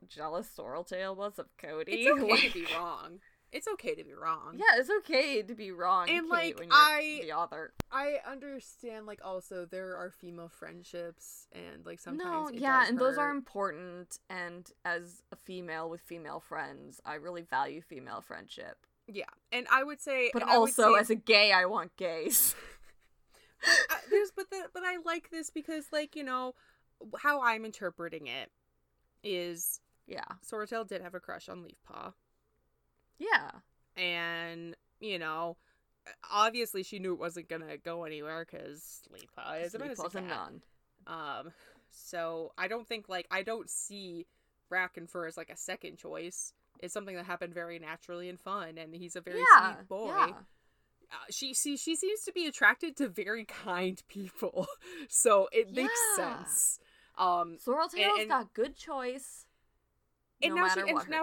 jealous Sorreltail was of Cody? It's okay to be wrong. It's okay to be wrong. Yeah, it's okay to be wrong, and Kate, like, when you're the author. I understand, like, also there are female friendships, and, like, sometimes those are important, and as a female with female friends, I really value female friendship. Yeah, and I would say... But also, as a gay, I want gays. But I like this because, like, you know, how I'm interpreting it is... Yeah. Sorreltail did have a crush on Leafpaw. Yeah. And, you know, obviously she knew it wasn't going to go anywhere because Leafpaw is a medicine cat. None. So I don't think, like, I don't see Brackenfur as, like, a second choice. It's something that happened very naturally and fun, and he's a very sweet boy. Yeah. She seems to be attracted to very kind people, so it makes sense. Sorreltail's got good choice. Now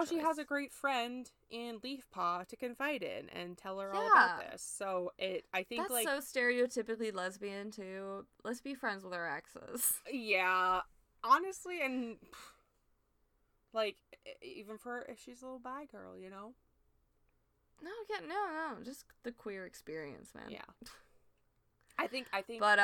she has a great friend in Leafpaw to confide in and tell her all about this. So I think that's so stereotypically lesbian too. Let's be friends with our exes. Yeah, honestly, and like even for if she's a little bi girl, you know. No, just the queer experience, man. Yeah, I think, but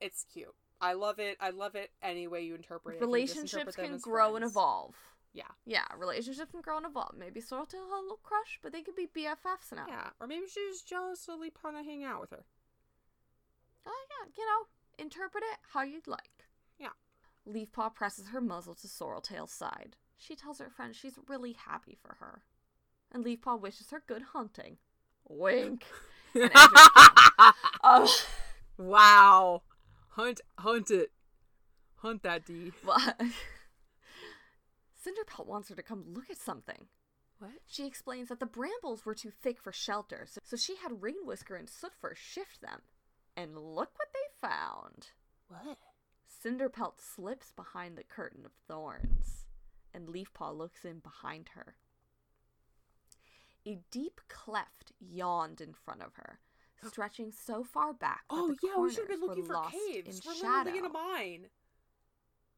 it's cute. I love it. I love it any way you interpret it. Relationships can grow and evolve. Yeah. Yeah, relationships can grow and evolve. Maybe Sorrel will have a little crush, but they could be BFFs now. Yeah, or maybe she's jealous, so Lipana hang out with her. Oh, yeah, you know, interpret it how you'd like. Yeah. Leafpaw presses her muzzle to Sorreltail's side. She tells her friend she's really happy for her. And Leafpaw wishes her good hunting. Wink. And wow. Hunt it. Hunt that D. What? Cinderpelt wants her to come look at something. What? She explains that the brambles were too thick for shelter, so she had Rainwhisker and Sootfur shift them. And look what they found. What? Cinderpelt slips behind the curtain of thorns, and Leafpaw looks in behind her. A deep cleft yawned in front of her, stretching so far back that the corners we should have been looking for caves. We're literally in a mine.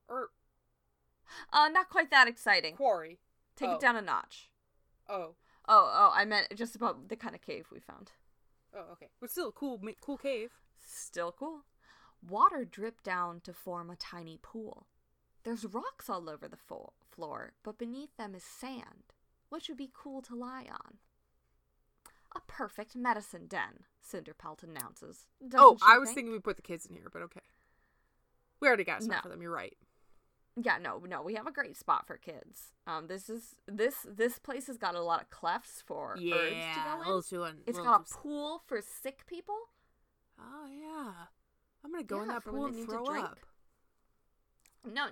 Or... not quite that exciting. Quarry. Take it down a notch. I meant just about the kind of cave we found. Oh, okay. But still, cool cave. Still cool. Water dripped down to form a tiny pool. There's rocks all over the floor, but beneath them is sand, which would be cool to lie on. A perfect medicine den, Cinderpelt announces. Thinking we put the kids in here, but okay. We already got a spot for them, you're right. Yeah, no, we have a great spot for kids. This place has got a lot of clefts for herbs to go in. It's got a pool for sick people. Oh yeah, I'm gonna go in that pool and throw up. No,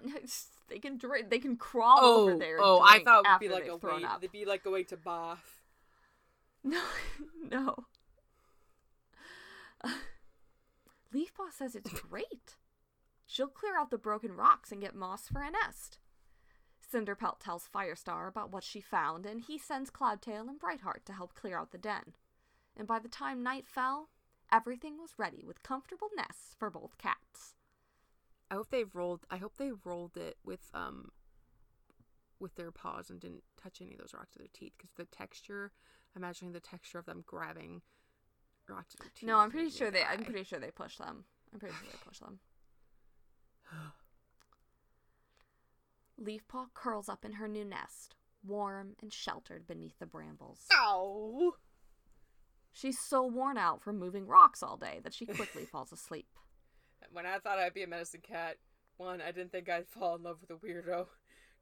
they can drink. They can crawl over there. Oh, I thought it would be like a way. It'd be like going to bath. No. Leafpaw says it's great. She'll clear out the broken rocks and get moss for a nest. Cinderpelt tells Firestar about what she found, and he sends Cloudtail and Brightheart to help clear out the den. And by the time night fell, everything was ready with comfortable nests for both cats. I hope they rolled it with their paws and didn't touch any of those rocks with their teeth, because I'm imagining the texture of them grabbing rocks with their teeth. No, I'm pretty sure they push them. Leafpaw curls up in her new nest, warm and sheltered beneath the brambles. Ow! She's so worn out from moving rocks all day that she quickly falls asleep. When I thought I'd be a medicine cat, 1, I didn't think I'd fall in love with a weirdo.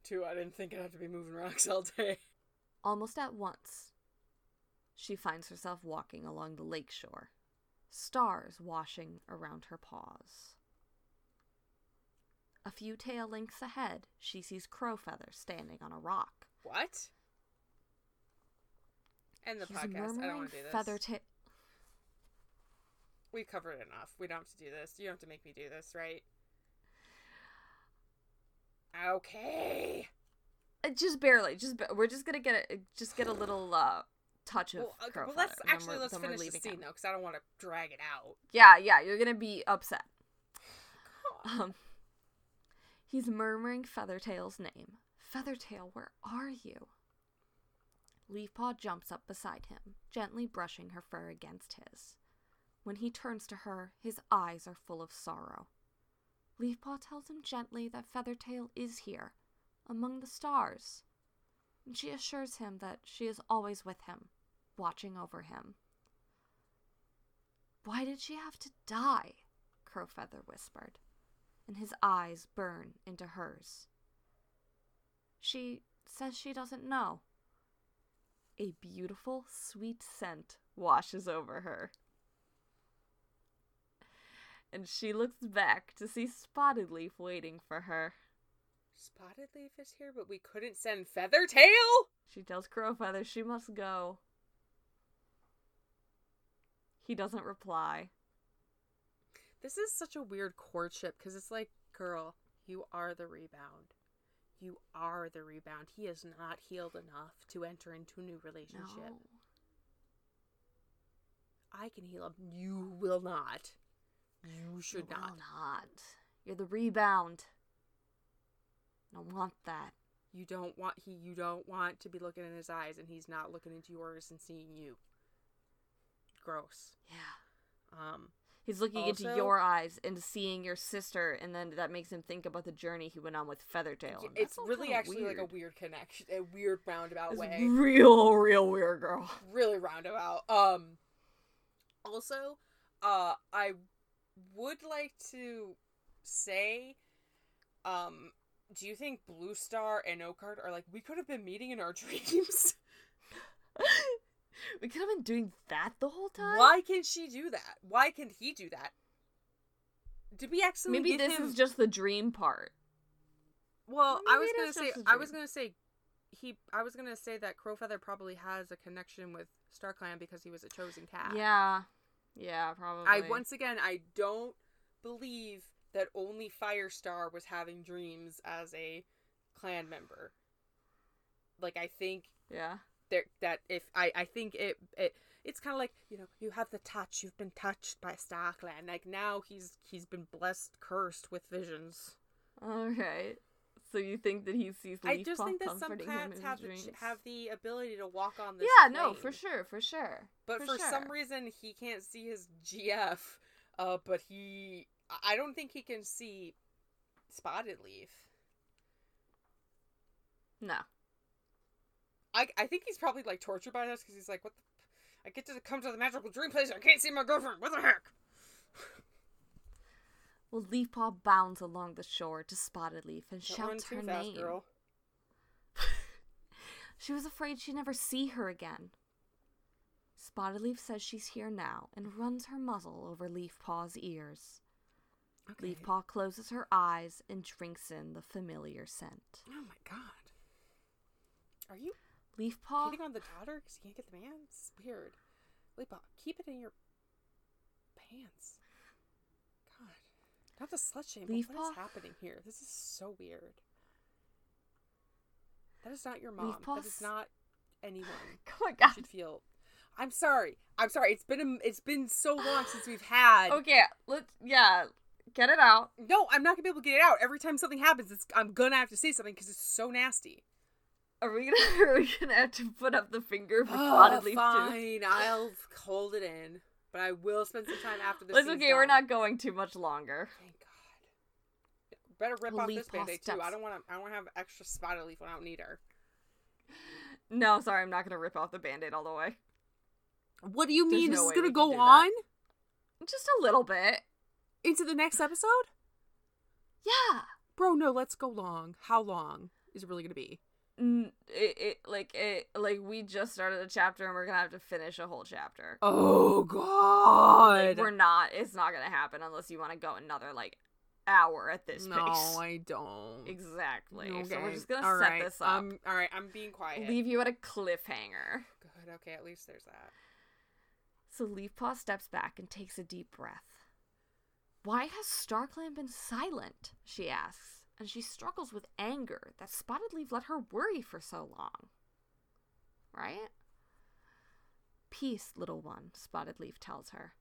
2, I didn't think I'd have to be moving rocks all day. Almost at once, she finds herself walking along the lakeshore, stars washing around her paws. A few tail lengths ahead, she sees Crowfeather standing on a rock. What? End the podcast. I don't want to do this. We've covered it enough. We don't have to do this. You don't have to make me do this, right? Okay. Just barely. We're just gonna get a little touch of Crowfeather. Well, let's finish the scene though, because I don't want to drag it out. Yeah. You're gonna be upset. God. He's murmuring Feathertail's name. Feathertail, where are you? Leafpaw jumps up beside him, gently brushing her fur against his. When he turns to her, his eyes are full of sorrow. Leafpaw tells him gently that Feathertail is here, among the stars. And she assures him that she is always with him, watching over him. Why did she have to die? Crowfeather whispered, and his eyes burn into hers. She says she doesn't know. A beautiful, sweet scent washes over her. And she looks back to see Spotted Leaf waiting for her. Spotted Leaf is here, but we couldn't send Feathertail? She tells Crowfeather she must go. He doesn't reply. This is such a weird courtship, because it's like, girl, you are the rebound. You are the rebound. He is not healed enough to enter into a new relationship. No. I can heal him. You will not. You should not. You will not. You're the rebound. I don't want that. You don't want to be looking in his eyes, and he's not looking into yours and seeing you. Gross. Yeah. He's looking also, into your eyes and seeing your sister, and then that makes him think about the journey he went on with Feathertail. It's really actually weird. Like a weird connection, a weird roundabout it's way. Real weird, girl. Really roundabout. Also, I would like to say, do you think Blue Star and Oakheart are like, we could have been meeting in our dreams? We could have been doing that the whole time? Why can she do that? Why can he do that? Did we actually maybe this him... is just the dream part. Well, maybe I was gonna say that Crowfeather probably has a connection with StarClan because he was a chosen cat. Yeah. Yeah, probably. I don't believe that only Firestar was having dreams as a clan member. Like, I think yeah. There, that if I think it's kind of like, you know, you have the touch, you've been touched by StarClan. Like, now he's been blessed, cursed with visions. Okay, so you think that he sees Leaf Paw? I just think that some cats have the ability to walk on this. Yeah, plane. No, for sure. But for some reason he can't see his GF. But I don't think he can see Spotted Leaf. No. I think he's probably, like, tortured by this because he's like, what the... I get to come to the magical dream place and I can't see my girlfriend. What the heck? Well, Leaf Paw bounds along the shore to Spotted Leaf and shouts her name. Girl. She was afraid she'd never see her again. Spotted Leaf says she's here now and runs her muzzle over Leaf Paw's ears. Okay. Leaf Paw closes her eyes and drinks in the familiar scent. Oh, my God. Are you... Leaf Paw? Hitting on the daughter because you can't get the man? It's weird. Leaf Paw, keep it in your pants. God. Not to slut shame, Leaf but what Paw? Is happening here? This is so weird. That is not your mom. That is not anyone. Oh my God. Should feel... I'm sorry. It's been so long since we've had... Okay, get it out. No, I'm not going to be able to get it out. Every time something happens, I'm going to have to say something because it's so nasty. Are we gonna have to put up the finger for Spotted Leaf too? Fine, I'll hold it in, but I will spend some time after this. It's okay, we're not going too much longer. Thank God. Better rip off this Band-Aid too. I don't wanna have extra Spotted Leaf when I don't need her. No, sorry, I'm not gonna rip off the Band-Aid all the way. What do you mean? This is gonna go on? Just a little bit. Into the next episode? Yeah. Bro, no, let's go long. How long is it really gonna be? It we just started a chapter and we're gonna have to finish a whole chapter. Oh God! Like, it's not gonna happen unless you want to go another like hour at this pace. No, I don't. Exactly. Okay. So we're just gonna set this up. All right, I'm being quiet. Leave you at a cliffhanger. Good. Okay, at least there's that. So Leaf Paw steps back and takes a deep breath. Why has StarClan been silent? She asks. And she struggles with anger that Spotted Leaf let her worry for so long. Right? Peace, little one, Spotted Leaf tells her.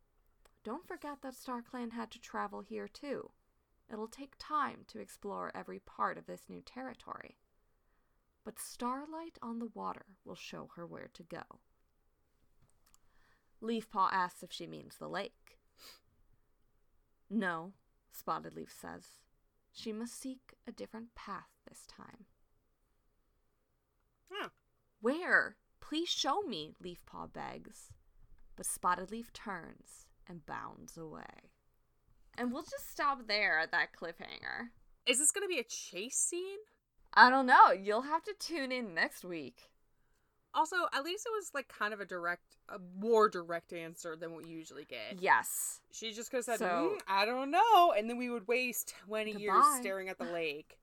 Don't forget that StarClan had to travel here, too. It'll take time to explore every part of this new territory. But starlight on the water will show her where to go. Leaf Paw asks if she means the lake. No, Spotted Leaf says. She must seek a different path this time. Huh. Where? Please show me, Leaf Paw begs. But Spotted Leaf turns and bounds away. And we'll just stop there at that cliffhanger. Is this going to be a chase scene? I don't know. You'll have to tune in next week. Also, at least it was like kind of a more direct answer than what you usually get. Yes. She just could have said, I don't know. And then we would waste 20 years staring at the lake.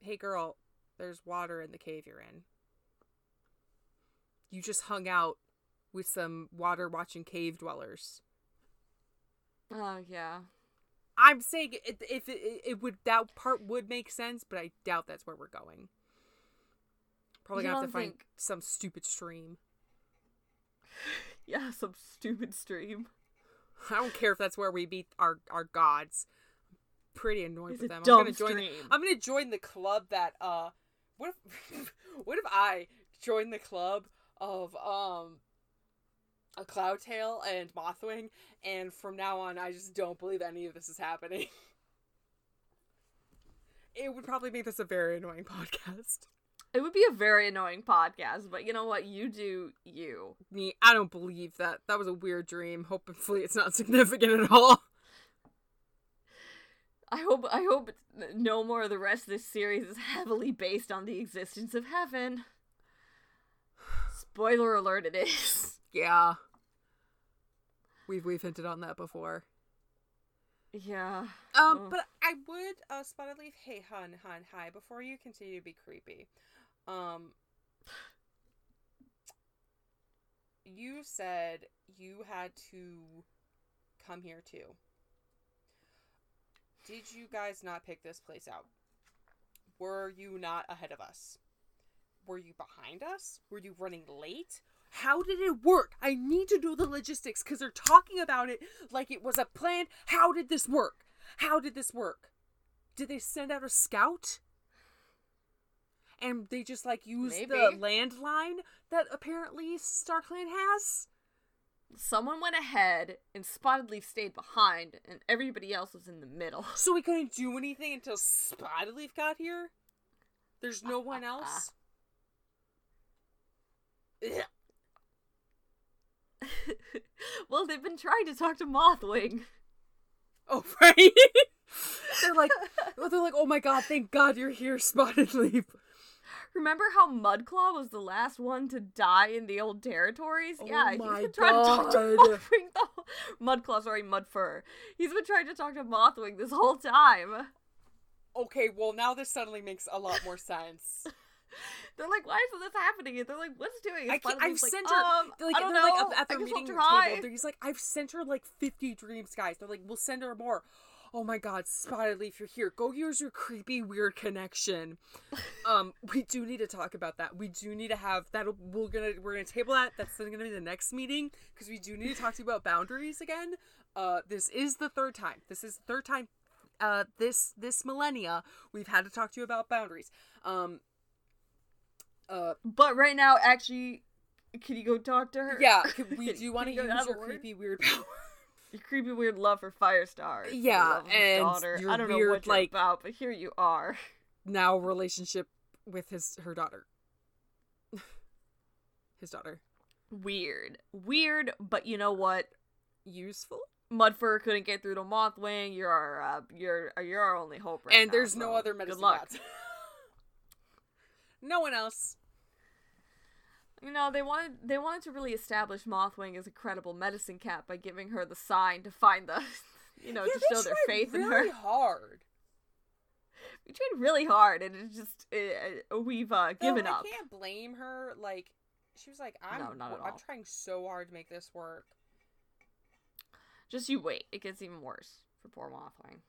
Hey, girl, there's water in the cave you're in. You just hung out with some water-watching cave dwellers. Oh, yeah. I'm saying that part would make sense, but I doubt that's where we're going. Probably gonna have to find some stupid stream. Yeah, some stupid stream. I don't care if that's where we beat our gods. I'm pretty annoyed with them. I'm gonna join the club that what if I join the club of a Cloudtail and Mothwing, and from now on, I just don't believe any of this is happening. It would probably make this a very annoying podcast. It would be a very annoying podcast, but you know what? You do you. Me, I don't believe that. That was a weird dream. Hopefully it's not significant at all. I hope no more of the rest of this series is heavily based on the existence of heaven. Spoiler alert, it is. Yeah. We've hinted on that before. Yeah. But I would spotted leaf, hey hun hi, before you continue to be creepy. You said you had to come here too. Did you guys not pick this place out? Were you not ahead of us? Were you behind us? Were you running late? How did it work? I need to know the logistics because they're talking about it like it was a plan. How did this work? Did they send out a scout? And they just like used the landline that apparently Starclan has? Someone went ahead and Spotted Leaf stayed behind and everybody else was in the middle. So we couldn't do anything until Spotted Leaf got here? There's no one else? Well, they've been trying to talk to Mothwing. Oh, right? they're like, oh my god, thank god you're here, Spotted Leaf. Remember how Mudclaw was the last one to die in the old territories? Oh yeah, he's been trying to talk to Mothwing. Mudfur. He's been trying to talk to Mothwing this whole time. Okay, well now this suddenly makes a lot more sense. They're like, why is this happening? And they're like, what's doing? I've sent her. I don't know. At their meeting table, he's like, I've sent her like 50 dreams, guys. They're like, we'll send her more. Oh my god, Spotted Leaf, you're here. Go use your creepy, weird connection. We do need to talk about that. We do need to have that. We're gonna table that. That's gonna be the next meeting because we do need to talk to you about boundaries again. This is the third time. This millennia we've had to talk to you about boundaries. But right now, actually, can you go talk to her? Yeah, we do want to use your creepy, weird power. Your creepy, weird love for Firestar. Yeah, and daughter. I don't know what you're about, but here you are. Now relationship with her daughter. His daughter. Weird, but you know what? Useful? Mudfur couldn't get through to Mothwing. You're our only hope right now. And there's so no other medicine. Good luck. No one else. You know, they wanted to really establish Mothwing as a credible medicine cat by giving her the sign to find the, to show their faith really in her. We tried really hard, and it's just, we've given up. I can't blame her. Like, she was like, I'm trying so hard to make this work. Just you wait. It gets even worse for poor Mothwing.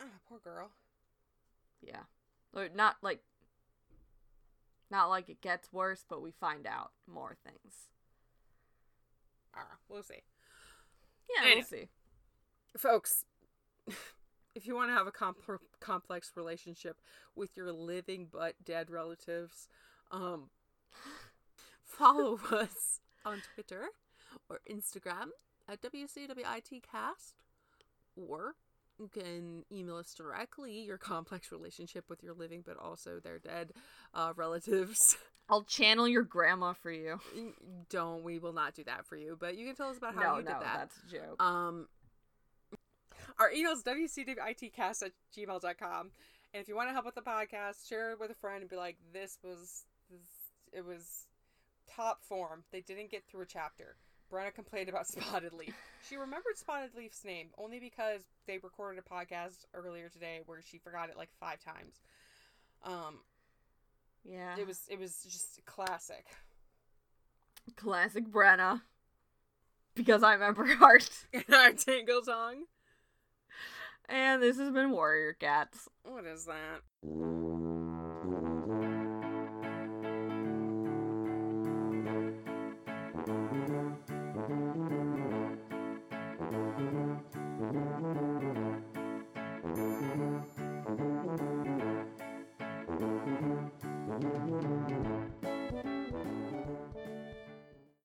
Ah, poor girl. Yeah. Not like it gets worse, but we find out more things. We'll see. Yeah, we'll see. Folks, if you want to have a complex relationship with your living but dead relatives, follow us on Twitter or Instagram at WCWITcast, or you can email us directly your complex relationship with your living but also their dead relatives. I'll channel your grandma for you. We will not do that for you, but you can tell us about how did that. No, that's a joke. Our email is wcwitcast@gmail.com. And if you want to help with the podcast, share it with a friend and be like, it was top form. They didn't get through a chapter. Brenna complained about Spotted Leaf. She remembered Spotted Leaf's name only because they recorded a podcast earlier today where she forgot it like 5 times. Yeah. It was just classic. Classic Brenna. Because I remember Heart. And our Tangle Song. And this has been Warrior Cats. What is that?